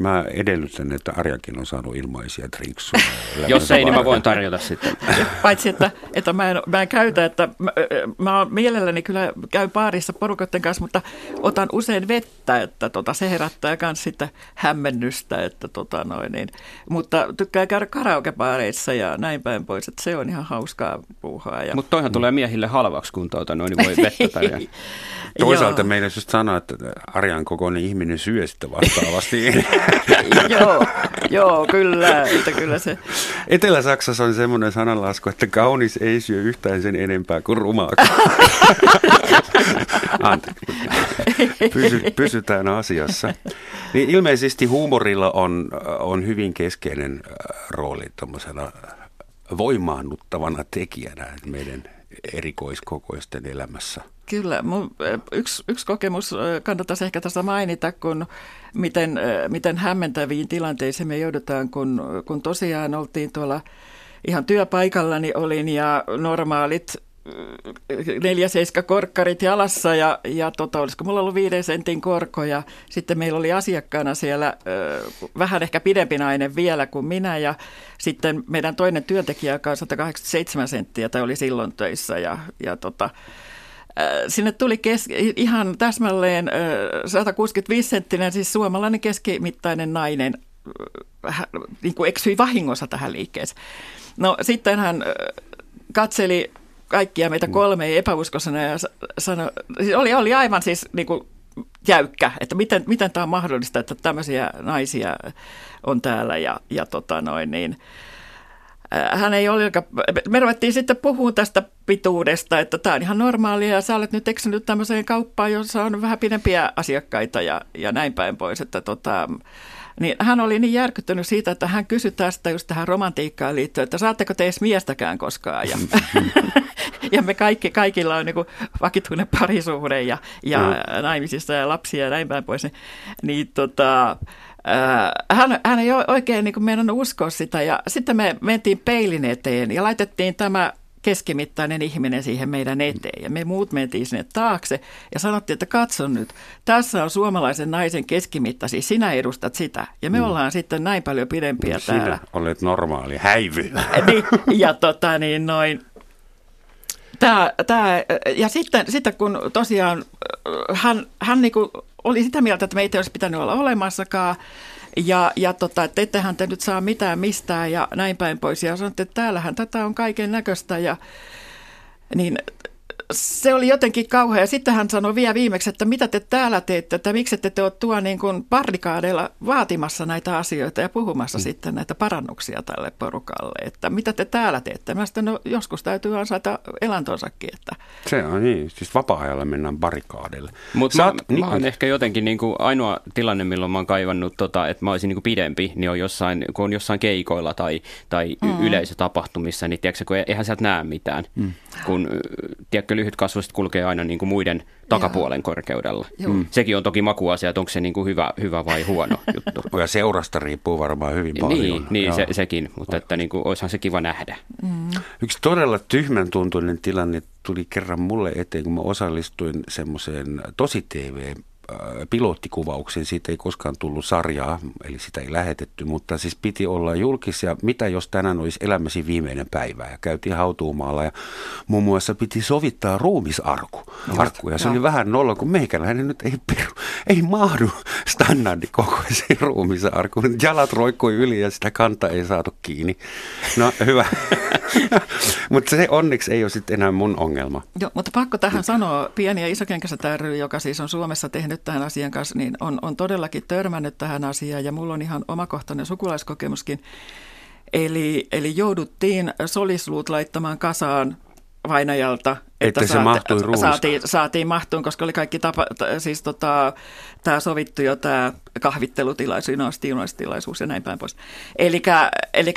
Mä edellytän, että Arjakin on saanut ilmaisia drinksuja. Jos ei, niin mä voin tarjota sitten. Paitsi, että, että mä, en, mä en käytä, että mä, mä mielelläni kyllä käyn baarissa porukoiden kanssa, mutta otan usein vettä, että tota, se herättää myös sitä hämmennystä. Että, tota, noin, niin. Mutta tykkää käydä karaokebaareissa ja näin päin pois, että se on ihan hauskaa puuhaa. Ja mutta toihan mm. tulee miehille halvaksi kuntoutta, noin niin voi vettä tarjota. Toisaalta meillä just sanoa, että Arjan kokoinen ihminen syö sitä vastaavasti. Joo, joo, kyllä, että kyllä se. Etelä-Saksassa on semmoinen sananlasku, että kaunis ei syö yhtään sen enempää kuin rumaakaan. Anteeksi. Pysy, pysytään asiassa. Niin ilmeisesti huumorilla on, on hyvin keskeinen rooli tuollaisena voimaannuttavana tekijänä meidän erikoiskokoisten elämässä. Kyllä. Mun, yksi, yksi kokemus kannattaisi ehkä tässä mainita, kun miten, miten hämmentäviin tilanteisiin me joudutaan, kun, kun tosiaan oltiin tuolla ihan työpaikallani olin ja normaalit neljä seitsemän korkkarit jalassa ja, ja tota, olisiko mulla ollut viiden sentin korko ja sitten meillä oli asiakkaana siellä ö, vähän ehkä pidempi nainen vielä kuin minä ja sitten meidän toinen työntekijä, joka on sata kahdeksankymmentäseitsemän senttiä tai oli silloin töissä ja, ja tota, ö, sinne tuli kes, ihan täsmälleen ö, sata kuusikymmentäviisi senttiä siis suomalainen keskimittainen nainen vähän niin kuin eksyi vahingossa tähän liikkeeseen. No sitten hän katseli kaikkia meitä kolme epäuskoisena ja sano, siis oli, oli aivan siis niin kuin jäykkä, että miten, miten tämä on mahdollista, että tämmöisiä naisia on täällä ja, ja tota noin niin. Hän ei ole, me ruvettiin sitten puhumaan tästä pituudesta, että tämä on ihan normaalia ja sä olet nyt eksynyt tämmöiseen kauppaan, jossa on vähän pidempiä asiakkaita ja, ja näin päin pois, että tota, niin hän oli niin järkyttynyt siitä, että hän kysyi tästä just tähän romantiikkaan liittyen, että saatteko te edes miestäkään koskaan ja ja me kaikki, kaikilla on niin kuin vakituinen parisuhde ja, ja mm. naimisissa ja lapsia ja näin päin pois. Niin, niin tota, ää, hän, hän ei oikein niin kuin meinannut uskoa sitä. Ja sitten me mentiin peilin eteen ja laitettiin tämä keskimittainen ihminen siihen meidän eteen. Ja me muut mentiin sinne taakse ja sanottiin, että katso nyt, tässä on suomalaisen naisen keskimitta, siis sinä edustat sitä. Ja me mm. ollaan sitten näin paljon pidempiä sinä täällä. Olet normaali, häivy. Niin, ja tota niin noin. Tämä, tämä, ja sitten, sitten kun tosiaan hän, hän niin kuin oli sitä mieltä, että meitä ei olisi pitänyt olla olemassakaan ja, ja tota, että ettehän te nyt saa mitään mistään ja näin päin pois. Ja sanottiin, että täällähän tätä on kaiken näköistä ja niin se oli jotenkin kauhea. Sitten hän sanoi vielä viimeksi, että mitä te täällä teette, että miksi ette te ole tuo niin kuin barrikaadeilla vaatimassa näitä asioita ja puhumassa mm. sitten näitä parannuksia tälle porukalle, että mitä te täällä teette. Mä sitten, no, joskus täytyy ansaita elantonsakin. Että. Se on niin, siis vapaa-ajalla mennään barrikaadille. Mutta mä, niin, mä oon ehkä jotenkin niin kuin ainoa tilanne, milloin mä oon kaivannut, tota, että mä olisin niin kuin pidempi, niin on jossain, kun on jossain keikoilla tai, tai mm. yleisötapahtumissa, niin tiedätkö, kun eihän sieltä näe mitään, mm. kun tiedätkö, lyhytkasvuiset kulkee aina niin kuin muiden takapuolen Joo. korkeudella. Mm. Sekin on toki makuasia, että onko se niin kuin hyvä, hyvä vai huono juttu. Ja seurasta riippuu varmaan hyvin paljon. Niin, niin se, sekin, mutta että niin kuin, olisihan se kiva nähdä. Mm. Yksi todella tyhmän tuntuinen tilanne tuli kerran mulle eteen, kun mä osallistuin semmoiseen tosi-T V-pilottikuvauksen. Siitä ei koskaan tullut sarjaa, eli sitä ei lähetetty, mutta siis piti olla julkisia. Mitä jos tänään olisi elämäsi viimeinen päivä? Ja käytiin hautuumaalla ja muun muassa piti sovittaa ruumisarku. Arku, ja se oli vähän nolla, kun meikäläinen nyt ei, peru, ei mahdu standardikokoisiin ruumisarkuun. Jalat roikkui yli ja sitä kanta ei saatu kiinni. No hyvä. Mutta se onneksi ei ole sitten enää mun ongelma. Joo, mutta pakko tähän nyt sanoa, Pieni ja isokenkäset ry, joka siis on Suomessa tehnyt tämän asian kanssa, niin on, on todellakin törmännyt tähän asiaan ja mulla on ihan omakohtainen sukulaiskokemuskin. Eli, eli jouduttiin solisluut laittamaan kasaan vainajalta, että, että se saati, saatiin, saatiin mahtuun, koska oli kaikki tapa, siis tota, tämä sovittu jo tämä kahvittelutilaisuus, tiunaistilaisuus ja näin päin pois. Eli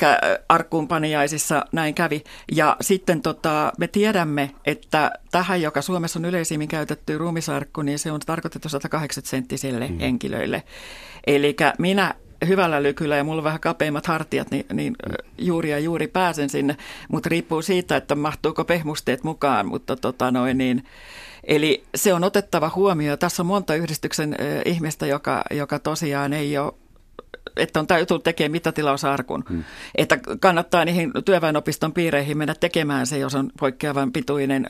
arkkuunpaniaisissa näin kävi. Ja sitten tota, me tiedämme, että tähän, joka Suomessa on yleisimmin käytetty ruumisarkku, niin se on tarkoitettu sata kahdeksankymmentä senttisille mm. henkilöille. Eli minä hyvällä lykyllä ja mulla on vähän kapeimmat hartiat, niin, niin juuri ja juuri pääsen sinne, mutta riippuu siitä, että mahtuuko pehmusteet mukaan, mutta tota noin niin. Eli se on otettava huomioon. Tässä on monta yhdistyksen ihmistä, joka, joka tosiaan ei ole, että on täytyy tekemään mittatilausarkun. Hmm. Että kannattaa niihin työväenopiston piireihin mennä tekemään se, jos on poikkeavan pituinen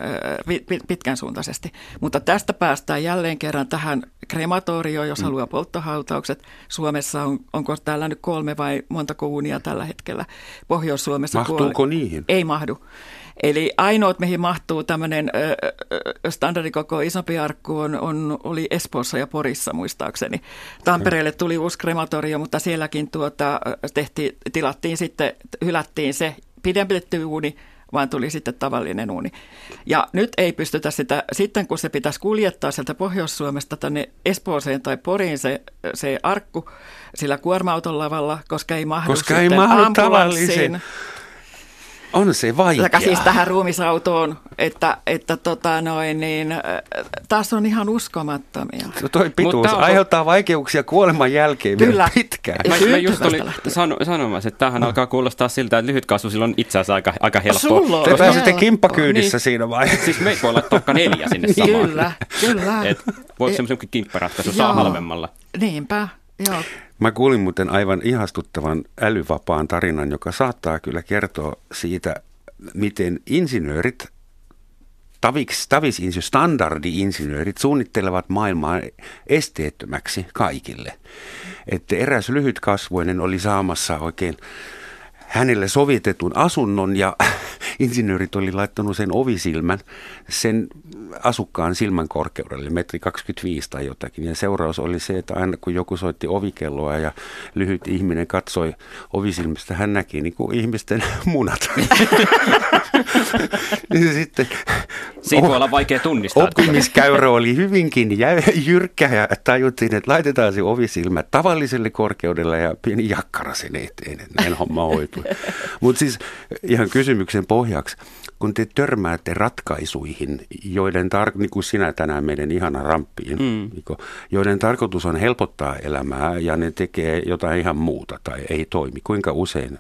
pitkän suuntaisesti. Mutta tästä päästään jälleen kerran tähän krematorioon, jos hmm. haluaa polttohautaukset. Suomessa on, onko täällä nyt kolme vai montako uunia tällä hetkellä? Pohjois-Suomessa mahtuuko kuoli niihin? Ei mahdu. Eli ainoat, mihin mahtuu tämmöinen standardikoko isompi arkku, on, on, oli Espoossa ja Porissa muistaakseni. Tampereelle tuli uusi krematorio, mutta sielläkin tuota, tehtiin, tilattiin sitten, hylättiin se pidempi uuni, vaan tuli sitten tavallinen uuni. Ja nyt ei pystytä sitä, sitten kun se pitäisi kuljettaa sieltä Pohjois-Suomesta tänne Espooseen tai Poriin se, se arkku sillä kuorma-auton lavalla, koska ei mahdu koska sitten ei mahdu ambulanssiin. On se vaikea. Siis tähän ruumisautoon, että, että tota noin, niin, taas on ihan uskomattomia. No toi pituus on aiheuttaa on... vaikeuksia kuoleman jälkeen vielä pitkään. Mä, mä just olin sano, sanomassa, että tämähän no. alkaa kuulostaa siltä, että lyhyt kasvu sillä on itse asiassa aika, aika helppoa. Te pääsette kimppakyydissä niin. siinä vaiheessa. Siis me ei voi laittaa vaikka neljä sinne samaan. Kyllä, kyllä. Et voiko semmoisen kimpparatkaisu saa halvemmalla? Niinpä, joo. Mä kuulin muuten aivan ihastuttavan älyvapaan tarinan, joka saattaa kyllä kertoa siitä, miten insinöörit, tavis, tavis, standardi-insinöörit suunnittelevat maailmaa esteettömäksi kaikille. Että eräs lyhytkasvuinen oli saamassa oikein hänelle sovitetun asunnon ja insinöörit oli laittanut sen ovisilmän sen asukkaan silmän korkeudelle, metri kaksikymmentäviisi tai jotakin. Ja seuraus oli se, että aina kun joku soitti ovikelloa ja lyhyt ihminen katsoi ovisilmästä, hän näki niin kuin ihmisten munat. Sitten, siitä voi olla vaikea tunnistaa. Oppimiskäyrä oli hyvinkin jyrkkä ja tajuttiin, että laitetaan se ovisilmä tavalliselle korkeudelle ja pieni jakkara sen eteen, että näin homma hoituu. Mutta siis ihan kysymyksen pohjaksi, kun te törmäätte ratkaisuihin, joiden tar- niin kuin sinä tänään meidän ihana ramppiin, mm. joiden tarkoitus on helpottaa elämää ja ne tekee jotain ihan muuta tai ei toimi. Kuinka usein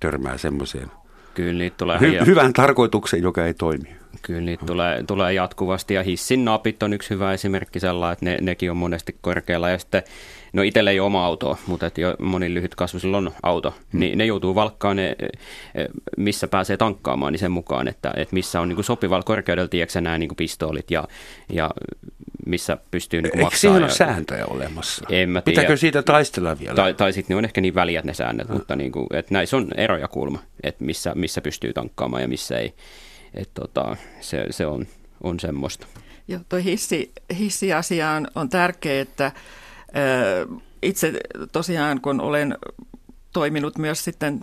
törmää semmoiseen? Kyllä niitä tulee Hy- hyvän tarkoituksen, joka ei toimi. Kyllä niitä tulee, tulee jatkuvasti ja hissin napit on yksi hyvä esimerkki sellainen, että ne, nekin on monesti korkealla ja sitten, no itsellä ei ole oma autoa, mutta jo moni lyhytkasvuisilla on auto, hmm. niin ne joutuu valkkaan, ne, missä pääsee tankkaamaan, niin sen mukaan, että, että missä on niin kuin sopivalla korkeudella, tiedätkö nämä niin kuin pistoolit ja, ja missä pystyy niin kuin maksaa. Eikö siihen ole sääntöjä olemassa? En mä tiedä. Pitääkö siitä taistella vielä? Tai, tai sitten ne on ehkä niin väliät ne säännöt, hmm. mutta niin kuin, että näissä on eroja kulma, että missä, missä pystyy tankkaamaan ja missä ei. Et tota, se, se on, on semmoista. Joo, toi hissi, hissiasia on, on tärkeä, että ö, itse tosiaan kun olen toiminut myös sitten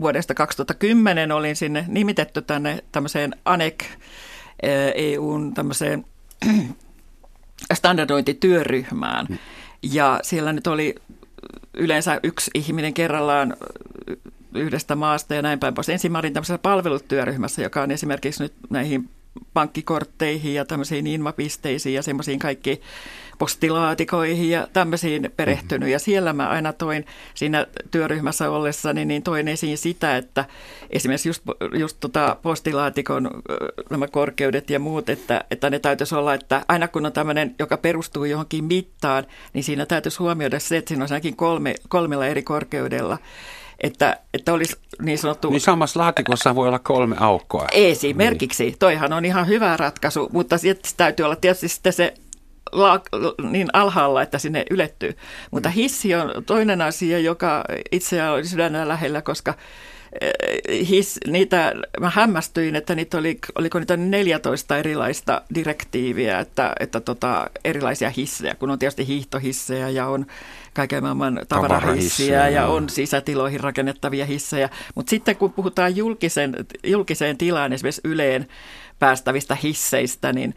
vuodesta kaksituhattakymmenen, olin sinne nimitetty tänne tämmöiseen A N E C, ö, E U:n tämmöiseen standardointityöryhmään. Mm. Ja siellä nyt oli yleensä yksi ihminen kerrallaan yhdestä maasta ja näin päin pois. Ensin mä olin tämmöisessä palvelutyöryhmässä, joka on esimerkiksi nyt näihin pankkikortteihin ja tämmöisiin invapisteisiin ja semmoisiin kaikki postilaatikoihin ja tämmöisiin perehtynyt. Ja siellä mä aina toin siinä työryhmässä ollessani, niin toin esiin sitä, että esimerkiksi just, just tota postilaatikon nämä korkeudet ja muut, että, että ne täytyisi olla, että aina kun on tämmöinen, joka perustuu johonkin mittaan, niin siinä täytyisi huomioida se, että siinä on ainakin kolme, kolmella eri korkeudella. Että, että olisi niin sanottu... Niin samassa laatikossa voi olla kolme aukkoa. Esimerkiksi. Niin. Toihan on ihan hyvä ratkaisu, mutta täytyy olla tietysti sitten se la- niin alhaalla, että sinne ylettyy. Mutta hissi on toinen asia, joka itseä oli sydänä lähellä, koska his, niitä, mä hämmästyin, että niitä oli, oliko niitä neljätoista erilaista direktiiviä, että, että tota, erilaisia hissejä, kun on tietysti hiihtohissejä ja on kaiken maailman tavarahissejä ja on sisätiloihin rakennettavia hissejä. Mutta sitten kun puhutaan julkisen, julkiseen tilaan, esimerkiksi Yleen päästävistä hisseistä, niin,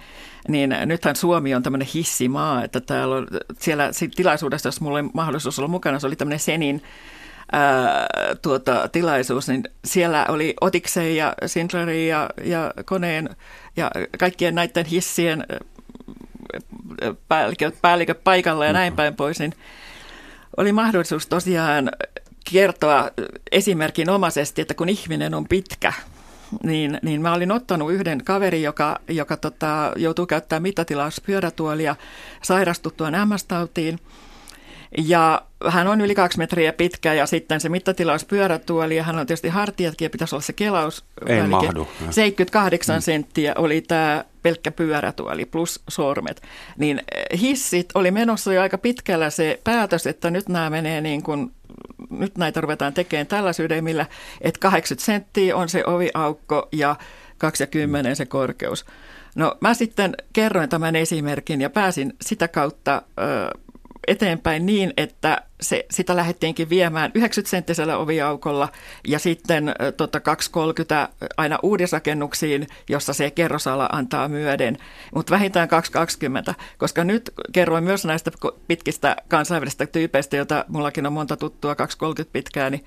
niin nythän Suomi on tämmöinen hissimaa, että täällä on, siellä tilaisuudessa, jos mulla oli mahdollisuus olla mukana, se oli tämmöinen Senin Ää, tuota, tilaisuus, niin siellä oli Otikseen ja Sindlerin ja, ja Koneen ja kaikkien näiden hissien päälliköt, päälliköt paikalla ja näin päin pois, niin oli mahdollisuus tosiaan kertoa esimerkinomaisesti, että kun ihminen on pitkä, niin, niin mä olin ottanut yhden kaverin, joka, joka tota, joutuu käyttämään mittatilauspyörätuolia sairastuttuaan M S-tautiin. Ja hän on yli kaksi metriä pitkä ja sitten se mittatilauspyörätuoli ja hän on tietysti hartiatkin ja pitäisi olla se kelaus. Ei mahdu. seitsemänkymmentäkahdeksan mm. senttiä oli tämä pelkkä pyörätuoli plus sormet. Niin hissit oli menossa jo aika pitkällä se päätös, että nyt nämä menee niin kuin nyt näitä ruvetaan tekemään tällä sydämillä, että kahdeksankymmentä senttiä on se oviaukko ja kaksikymmentä se korkeus. No mä sitten kerroin tämän esimerkin ja pääsin sitä kautta ö, eteenpäin niin, että se, sitä lähdettiinkin viemään yhdeksänkymmentä senttisellä oviaukolla ja sitten ö, tota kaksi kolmekymmentä aina uudisrakennuksiin, jossa se kerrosala antaa myöden, mutta vähintään kaksi kaksikymmentä, koska nyt kerroin myös näistä pitkistä kansainvälisistä tyypeistä, joita mullakin on monta tuttua kaksi kolmekymmentä pitkää, niin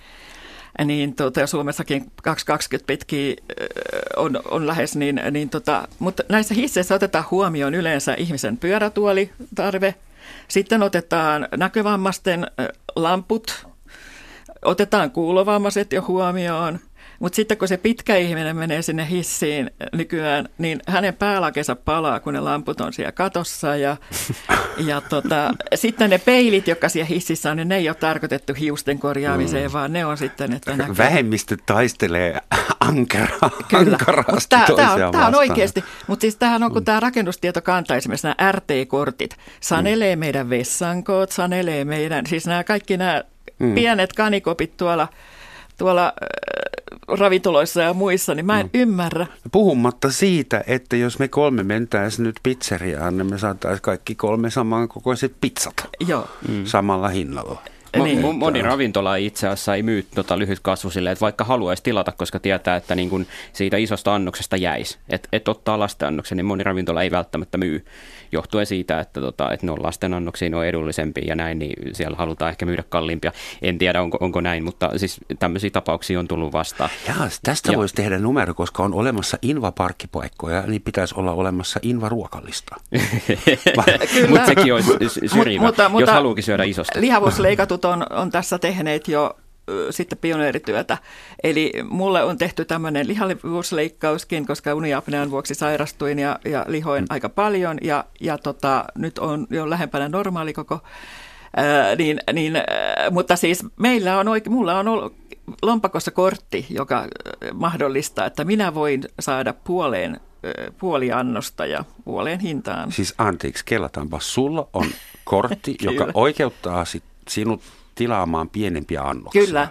Niin, tuota, Suomessakin kaksi kaksikymmentä pitkiä on, on lähes, niin, niin tota, mutta näissä hisseissä otetaan huomioon yleensä ihmisen pyörätuolitarve, sitten otetaan näkövammaisten lamput, otetaan kuulovammaiset jo huomioon, mutta sitten kun se pitkä ihminen menee sinne hissiin nykyään, niin hänen päälakensa palaa, kun ne lamput on siellä katossa ja, ja tota, sitten ne peilit, jotka siellä hississä on, niin ne ei ole tarkoitettu hiusten korjaamiseen, mm. vaan ne on sitten, että näkyy. Vähemmistö taistelee ankara, ankaraasti toisiaan vastaan. Tämä on oikeasti, mutta siis tämähän on, kun tämä rakennustietokanta, esimerkiksi nämä är tee -kortit, sanelee mm. meidän vessankoot, sanelee meidän, siis nämä kaikki nämä mm. pienet kanikopit tuolla, tuolla ravintoloissa ja muissa, niin mä en no. ymmärrä. Puhumatta siitä, että jos me kolme mentäisiin nyt pizzeriaan, niin me saataisiin kaikki kolme samankokoiset pizzat Joo. Mm. samalla hinnalla. Niin. Mo- moni ravintola itse asiassa ei myy tota lyhytkasvuisille, että vaikka haluaisi tilata, koska tietää, että niin kun siitä isosta annoksesta jäisi. Että et ottaa lasten annoksen, niin moni ravintola ei välttämättä myy, johtuen siitä, että, tota, että ne on lasten annoksia, ne on edullisempia ja näin, niin siellä halutaan ehkä myydä kalliimpia. En tiedä, onko, onko näin, mutta siis tämmöisiä tapauksia on tullut vastaan. Jaa, tästä ja. voisi tehdä numero, koska on olemassa invaparkkipaikkoja, niin pitäisi olla olemassa invaruokalista. Mutta sekin olisi syrjivä, mut, mutta, jos haluukin syödä isosta. Lihavuusleikatut On, on tässä tehneet jo äh, sitten pioneerityötä. Eli mulle on tehty tämmöinen lihavuusleikkauskin, koska uniapnean vuoksi sairastuin ja, ja lihoin mm. aika paljon. Ja, ja tota, nyt on jo lähempänä normaali koko. Äh, niin, niin, äh, mutta siis meillä on oikein, mulla on ollut lompakossa kortti, joka mahdollistaa, että minä voin saada puoleen, äh, puoli annosta ja puoleen hintaan. Siis anteeksi, kellataanpa, sulla on kortti, joka oikeuttaa sitten sinut tilaamaan pienempiä annoksia. Kyllä.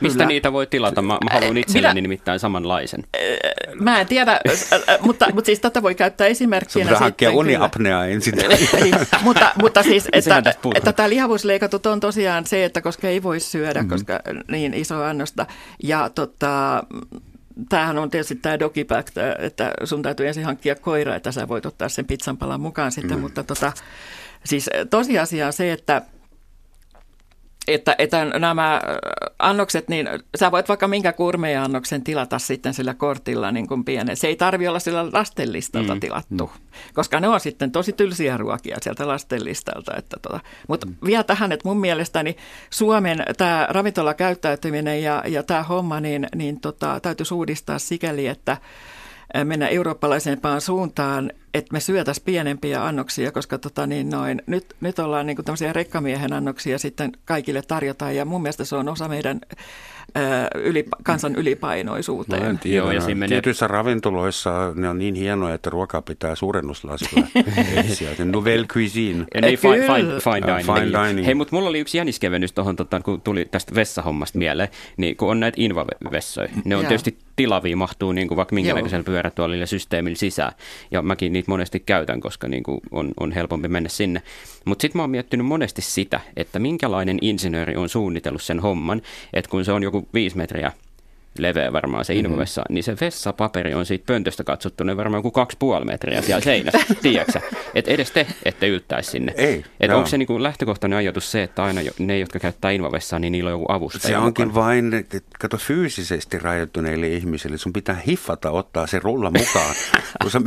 Mistä Kyllä. niitä voi tilata? Mä, mä haluan itselleni Minä, nimittäin samanlaisen. Mä en tiedä, mutta, mutta siis tätä voi käyttää esimerkkinä. Se hankkia uniapneaa ensin. mutta, mutta siis, että, että, että tämä lihavuusleikatut on tosiaan se, että koska ei voi syödä, mm-hmm. koska niin iso annosta. Ja tota, tämähän on tietysti tämä dogipack, että sun täytyy ensin hankkia koira, että sä voit ottaa sen pizzanpalan mukaan sitten. Mm-hmm. Mutta tota, siis tosiasia on se, että Että, että nämä annokset, niin sä voit vaikka minkä kurmeja annoksen tilata sitten sillä kortilla niin kuin pienen. Se ei tarvitse olla sillä lastenlistalta mm. tilattu, koska ne on sitten tosi tylsiä ruokia sieltä lastenlistalta. Tota. Mutta mm. vielä tähän, että mun mielestäni Suomen tämä ravintolakäyttäytyminen ja, ja tämä homma, niin, niin tota, täytyisi uudistaa sikäli, että mennä eurooppalaisempaan suuntaan, että me syötäisiin pienempiä annoksia, koska tota niin noin, nyt, nyt ollaan niin kuin tämmöisiä rekkamiehen annoksia sitten kaikille tarjotaan, ja mun mielestä se on osa meidän ää, yli, kansan ylipainoisuuteen. Mä en tiedä. Joo, ja siinä menee... Tietyissä ravintoloissa ne on niin hienoja, että ruokaa pitää suurennuslasilla. Nouvelle cuisine. Ei, fine, fine, fine dining. Uh, fine dining. Hei, mutta mulla oli yksi jäniskevennys tuohon, tota, kun tuli tästä vessahommasta mieleen, niin kun on näitä invavessoja. Ne on ja. tietysti tilavia, mahtuu niin kuin vaikka minkälaisella pyörätuolilla systeemillä sisään, ja mäkin niitä monesti käytän, koska niin kuin on, on helpompi mennä sinne. Mutta sitten mä oon miettinyt monesti sitä, että minkälainen insinööri on suunnitellut sen homman, että kun se on joku viisi metriä leveä varmaan se invavessa, mm-hmm. niin se vessapaperi on siitä pöntöstä katsottuna varmaan joku kaksi puoli metriä siellä seinässä, tiedäksä. Että edes te ette yltäisi sinne. Että onko se niin kuin lähtökohtainen ajatus se, että aina ne, jotka käyttää invavessaa, niin niillä on joku avustaja. Se onkin mukaan vain, että kato, fyysisesti rajoittuneille ihmisille, sun pitää hiffata ottaa se rulla mukaan, kun sä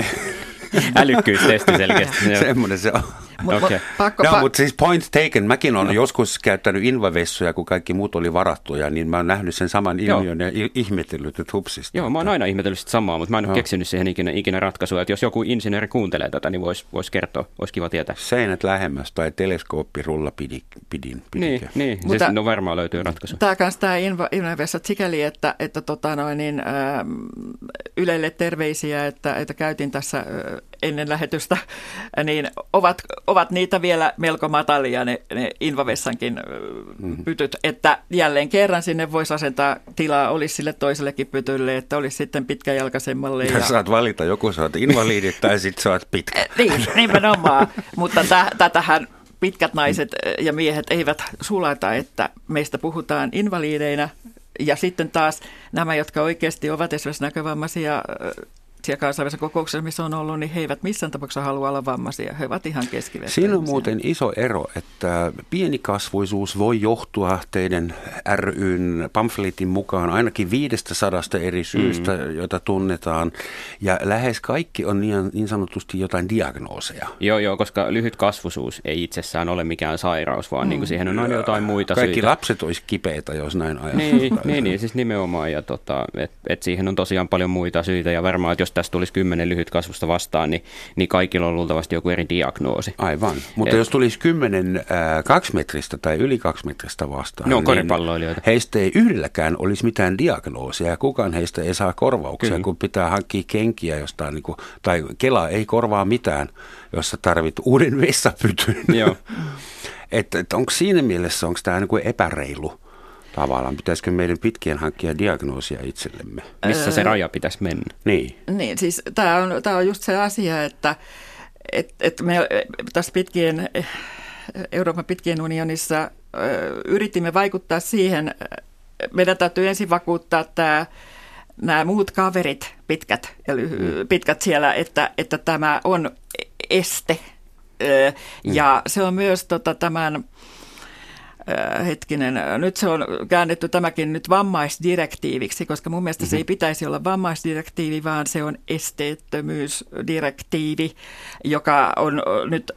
älykkyystesti selkeästi. Semmoinen se on. Mut, okay. pakko, no, pa- mutta siis point taken. Mäkin olen no. joskus käyttänyt invavessoja, kun kaikki muut oli varattuja, niin mä oon nähnyt sen saman ilmiön ja ihmetellyt, että hupsista. Joo, mä oon aina ihmetellyt sitä samaa, mutta mä en ole no. keksinyt siihen ikinä, ikinä ratkaisua. Että jos joku insinööri kuuntelee tätä, niin voisi vois kertoa, olisi kiva tietää. Seinät lähemmäs tai teleskooppirulla pidin. pidin niin, niin. Mutta siis, no varmaan löytyy ratkaisu. Tämä kanssa tämä invavessat sikäli, että, että tota noin, niin, äh, Ylelle terveisiä, että, että käytin tässä... Äh, ennen lähetystä, niin ovat, ovat niitä vielä melko matalia ne, ne invavessankin pytyt, mm-hmm. että jälleen kerran sinne voisi asentaa tilaa, olisi sille toisellekin pytylle, että olisi sitten pitkäjalkaisemmalle. Ja, ja saat valita, joku saat invaliidit tai sitten saat pitkä. Niin, nimenomaan, mutta täh, tätähän pitkät naiset ja miehet eivät sulata, että meistä puhutaan invaliideina. Ja sitten taas nämä, jotka oikeasti ovat esimerkiksi näkövammaisia siellä kansainvälisessä kokouksessa, missä on ollut, niin he eivät missään tapauksessa halua olla vammaisia. He ovat ihan keskivertoisia. Siinä on muuten iso ero, että pienikasvuisuus voi johtua teidän ry:n pamfleetin mukaan ainakin viidestäsadasta eri syystä, mm. joita tunnetaan. Ja lähes kaikki on niin, niin sanotusti jotain diagnooseja. Joo, joo, koska lyhytkasvuisuus ei itsessään ole mikään sairaus, vaan mm. niin kuin siihen on aina jotain muita kaikki syitä. Kaikki lapset olisi kipeitä, jos näin ajatellaan. Niin, niin, niin, siis nimenomaan. Ja tota, et, et siihen on tosiaan paljon muita syitä ja varmaan, että jos tässä tulisi kymmenen lyhytkasvusta vastaan, niin, niin kaikilla on luultavasti joku eri diagnoosi. Aivan, mutta et, jos tulisi kymmenen äh, kaksimetristä tai yli kaksimetristä vastaan, no, niin heistä ei yhdelläkään olisi mitään diagnoosia ja kukaan heistä ei saa korvauksia, kyllä, kun pitää hankkia kenkiä jostain, niin kuin, tai Kela ei korvaa mitään, jos sä tarvit uuden vessapytyn. että et onko siinä mielessä, onko tämä niin epäreilu? Tavallaan. Pitäisikö meidän pitkien hankkia diagnoosia itsellemme? Missä se raja pitäisi mennä? Niin, niin siis tämä on, tämä on just se asia, että, että, että me tässä pitkien, Euroopan pitkien unionissa yritimme vaikuttaa siihen. Meidän täytyy ensin vakuuttaa tämä, nämä muut kaverit, pitkät, ja lyhy- pitkät siellä, että, että tämä on este. Ja se on myös tota, tämän... Hetkinen, nyt se on käännetty tämäkin nyt vammaisdirektiiviksi, koska mun mielestä mm-hmm. se ei pitäisi olla vammaisdirektiivi, vaan se on esteettömyysdirektiivi, joka on nyt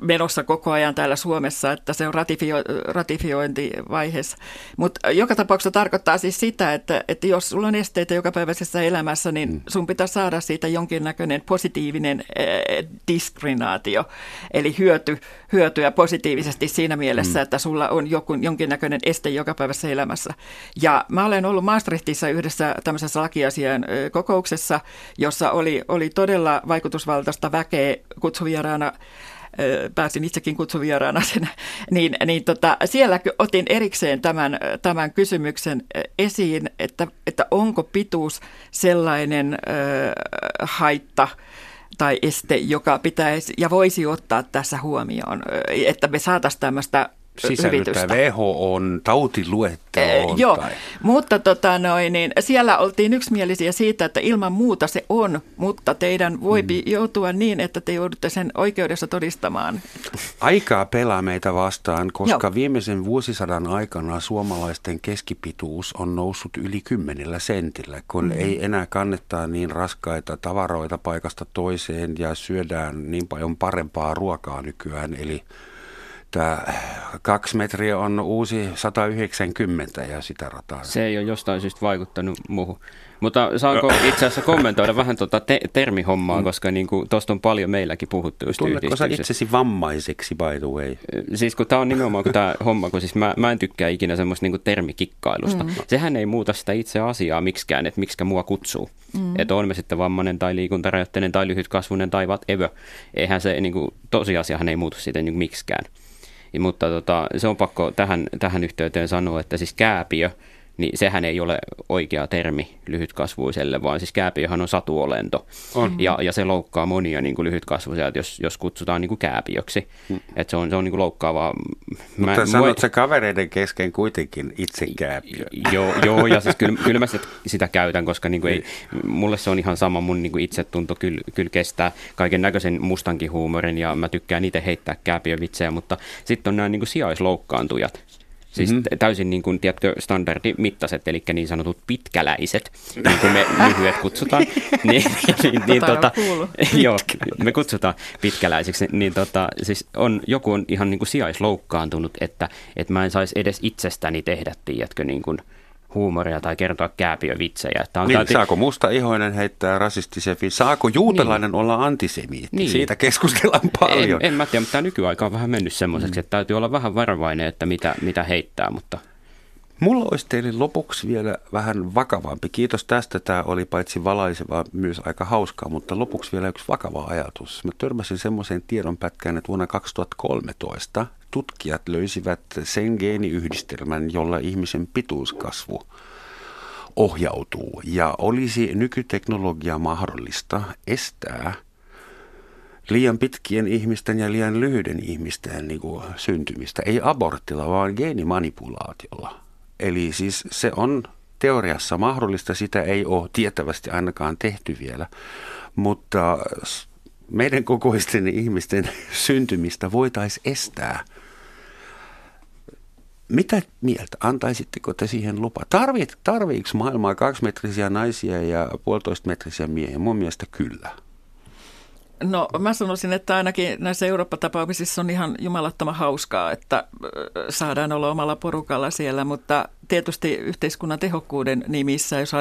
menossa koko ajan täällä Suomessa, että se on ratifio- ratifiointivaiheessa. Mutta joka tapauksessa tarkoittaa siis sitä, että, että jos sulla on esteitä jokapäiväisessä elämässä, niin sun pitää saada siitä jonkinnäköinen positiivinen eh, diskriminaatio, eli hyöty, hyötyä positiivisesti siinä mielessä, mm-hmm. että sulla on joku, jonkinnäköinen este jokapäiväisessä elämässä. Ja mä olen ollut Maastrichtissa yhdessä tämmöisessä lakiasian kokouksessa, jossa oli, oli todella vaikutusvaltaista väkeä kutsuvieraana, pääsin itsekin kutsuvieraana sen, niin, niin tota, siellä otin erikseen tämän, tämän kysymyksen esiin, että, että onko pituus sellainen äh, haitta, tai este, joka pitäisi ja voisi ottaa tässä huomioon, että me saataisiin tämmöistä sisällyttää W H O on tautiluetteloon. Ee, joo, tai... mutta tota noin, niin siellä oltiin yksimielisiä siitä, että ilman muuta se on, mutta teidän voi mm. joutua niin, että te joudutte sen oikeudessa todistamaan. Aikaa pelaa meitä vastaan, koska joo. viimeisen vuosisadan aikana suomalaisten keskipituus on noussut yli kymmenellä sentillä, kun mm. ei enää kanneta niin raskaita tavaroita paikasta toiseen ja syödään niin paljon parempaa ruokaa nykyään, eli tämä kaksi metriä on uusi sata yhdeksänkymmentä ja sitä rataa. Se ei ole jostain syystä vaikuttanut muuhun. Mutta saanko itse asiassa kommentoida vähän tuota te- termihommaa, koska niin tuosta on paljon meilläkin puhuttu. Tunnetko sä itsesi vammaiseksi, by the way? Siis kun tämä on nimenomaan tämä homma, kun siis mä, mä en tykkää ikinä semmoista niin termikikkailusta. Mm. Sehän ei muuta sitä itse asiaa miksikään, että miksikä mua kutsuu. Mm. Että on me sitten vammainen tai liikuntarajoitteinen tai lyhytkasvuinen tai whatever. Eihän se niin kuin, tosiasiahan ei muutu siitä niin miksikään. Mutta tota, se on pakko tähän, tähän yhteyteen sanoa, että siis kääpiö, niin sehän ei ole oikea termi lyhytkasvuiselle, vaan siis kääpiöhän on satuolento. On. Ja, ja se loukkaa monia niin kuin lyhytkasvuisia, jos, jos kutsutaan niin kuin kääpiöksi. Mm. Että se on, se on niin kuin loukkaavaa. Mä, Mutta sanot sä kavereiden kesken kuitenkin itse kääpiö. Joo, joo ja siis kyllä, kyllä mä sitä, sitä käytän, koska niin kuin ei, mulle se on ihan sama. Mun niin kuin itsetunto kyllä, kyllä kestää kaiken näköisen mustankin huumorin ja mä tykkään itse heittää kääpiövitsejä, mutta sitten on nämä niin kuin sijaisloukkaantujat. Siis mm-hmm. täysin niin kuin, tiedätkö, standardimittaiset, eli niin sanotut pitkäläiset, niin kuin me lyhyet kutsutaan. niin, niin, niin, tota, joo, me kutsutaan pitkäläisiksi. Niin, tota, siis on, joku on ihan niin kuin sijaisloukkaantunut, että et mä en saisi edes itsestäni tehdä, tiedätkö, niin kuin huumoria tai kertoa kääpiövitsejä. Niin, täyty... Saako mustaihoinen heittää rasistisia vitsejä? Saako juutalainen niin. olla antisemiitti? Niin. Siitä keskustellaan paljon. En, en mä tiedä, mutta tämä nykyaika on vähän mennyt semmoiseksi, mm. että täytyy olla vähän varovainen, että mitä, mitä heittää, mutta... Mulla olisi teille lopuksi vielä vähän vakavampi. Kiitos tästä. Tämä oli paitsi valaisevaa, myös aika hauskaa, mutta lopuksi vielä yksi vakava ajatus. Mä törmäsin semmoiseen tiedonpätkään, että vuonna kaksituhattakolmetoista tutkijat löysivät sen geeniyhdistelmän, jolla ihmisen pituuskasvu ohjautuu. Ja olisi nykyteknologia mahdollista estää liian pitkien ihmisten ja liian lyhyiden ihmisten niin kuin syntymistä. Ei abortilla, vaan geenimanipulaatiolla. Eli siis se on teoriassa mahdollista, sitä ei ole tietävästi ainakaan tehty vielä, mutta meidän kokoisten ihmisten syntymistä voitaisiin estää. Mitä mieltä? Antaisitteko te siihen lupa? Tarviiko maailmaa kaksimetrisiä naisia ja puolitoistametrisiä miehiä? Mun mielestä kyllä. No mä sanoisin, että ainakin näissä Eurooppa-tapauksissa on ihan jumalattoman hauskaa, että saadaan olla omalla porukalla siellä, mutta tietysti yhteiskunnan tehokkuuden nimissä, jos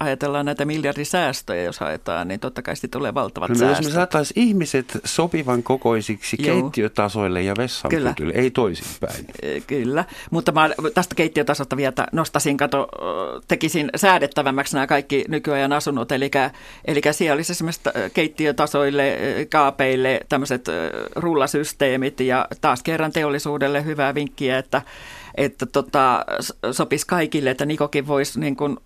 ajatellaan näitä miljardisäästöjä, jos haetaan, niin totta kai sitten tulee valtavat no, säästöt. Jos me saataisiin ihmiset sopivan kokoisiksi Joo. keittiötasoille ja vessanpytylle, ei toisinpäin. Kyllä, mutta mä tästä keittiötasolta vielä nostasin, kato, tekisin säädettävämmäksi nämä kaikki nykyajan asunnot, eli, eli siellä olisi esimerkiksi keittiötasoille, kaapeille tämmöiset rullasysteemit ja taas kerran teollisuudelle hyvää vinkkiä, että että tota, sopisi kaikille, että Nikokin voisi niin kuin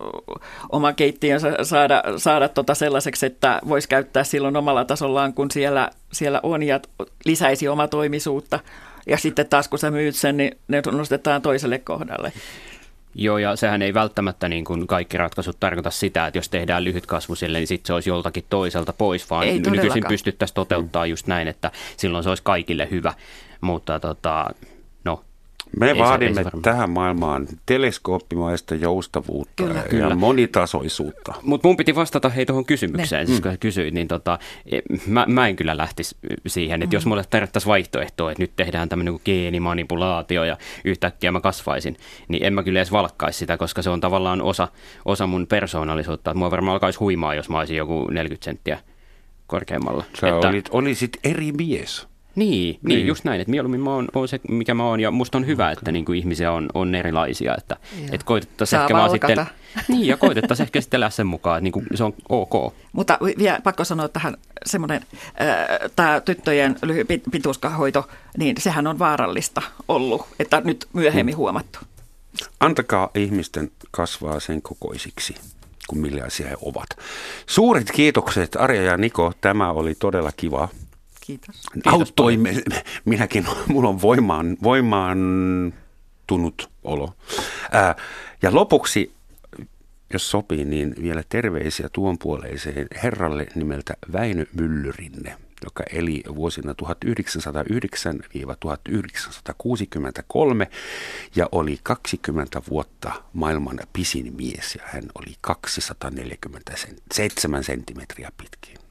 oman keittiönsä saada, saada tota sellaiseksi, että voisi käyttää silloin omalla tasollaan, kun siellä, siellä on ja lisäisi omatoimisuutta. Ja sitten taas kun sä myyt sen, niin ne nostetaan toiselle kohdalle. Joo, ja sehän ei välttämättä niin kuin kaikki ratkaisut tarkoita sitä, että jos tehdään lyhytkasvuisille, niin sitten se olisi joltakin toiselta pois, vaan nykyisin pystyttäisiin toteuttaa just näin, että silloin se olisi kaikille hyvä, mutta tota... Me ei vaadimme tähän maailmaan teleskooppimaista joustavuutta kyllä, ja kyllä. monitasoisuutta. Mutta mun piti vastata hei tuohon kysymykseen, siis kun kysyit, niin tota, mä, mä en kyllä lähtisi siihen, että mm. jos mulle tarvittaisiin vaihtoehtoa, että nyt tehdään tämmöinen kuin geenimanipulaatio ja yhtäkkiä mä kasvaisin, niin en mä kyllä edes valkkaisi sitä, koska se on tavallaan osa, osa mun persoonallisuutta. Mua varmaan alkaisi huimaa, jos mä olisin joku neljäkymmentä senttiä korkeammalla. Sä että... olit, olisit eri mies. Niin, niin, niin, just näin, että mieluummin mä oon, oon se, mikä mä oon, ja musta on hyvä, okay. että niin kuin ihmisiä on, on erilaisia, että et koitettaisiin ehkä vaan sitten, niin, ja koitettaisiin ehkä sitten elää sen mukaan, että niin kuin se on ok. Mutta vielä pakko sanoa tähän semmoinen, äh, tämä tyttöjen lyhy- pituuskahoito, niin sehän on vaarallista ollut, että nyt myöhemmin hmm. huomattu. Antakaa ihmisten kasvaa sen kokoisiksi, kun millaisia he ovat. Suuret kiitokset Arja ja Niko, tämä oli todella kiva. Kiitos. Auttoi, minäkin, mulla on voimaan, voimaantunut olo. Ää, ja lopuksi, jos sopii, niin vielä terveisiä tuon puoleiseen herralle nimeltä Väinö Myllyrinne, joka eli vuosina tuhatyhdeksänsataayhdeksän–tuhatyhdeksänsataakuusikymmentäkolme ja oli kaksikymmentä vuotta maailman pisin mies ja hän oli kaksisataaneljäkymmentäseitsemän senttimetriä pitkin.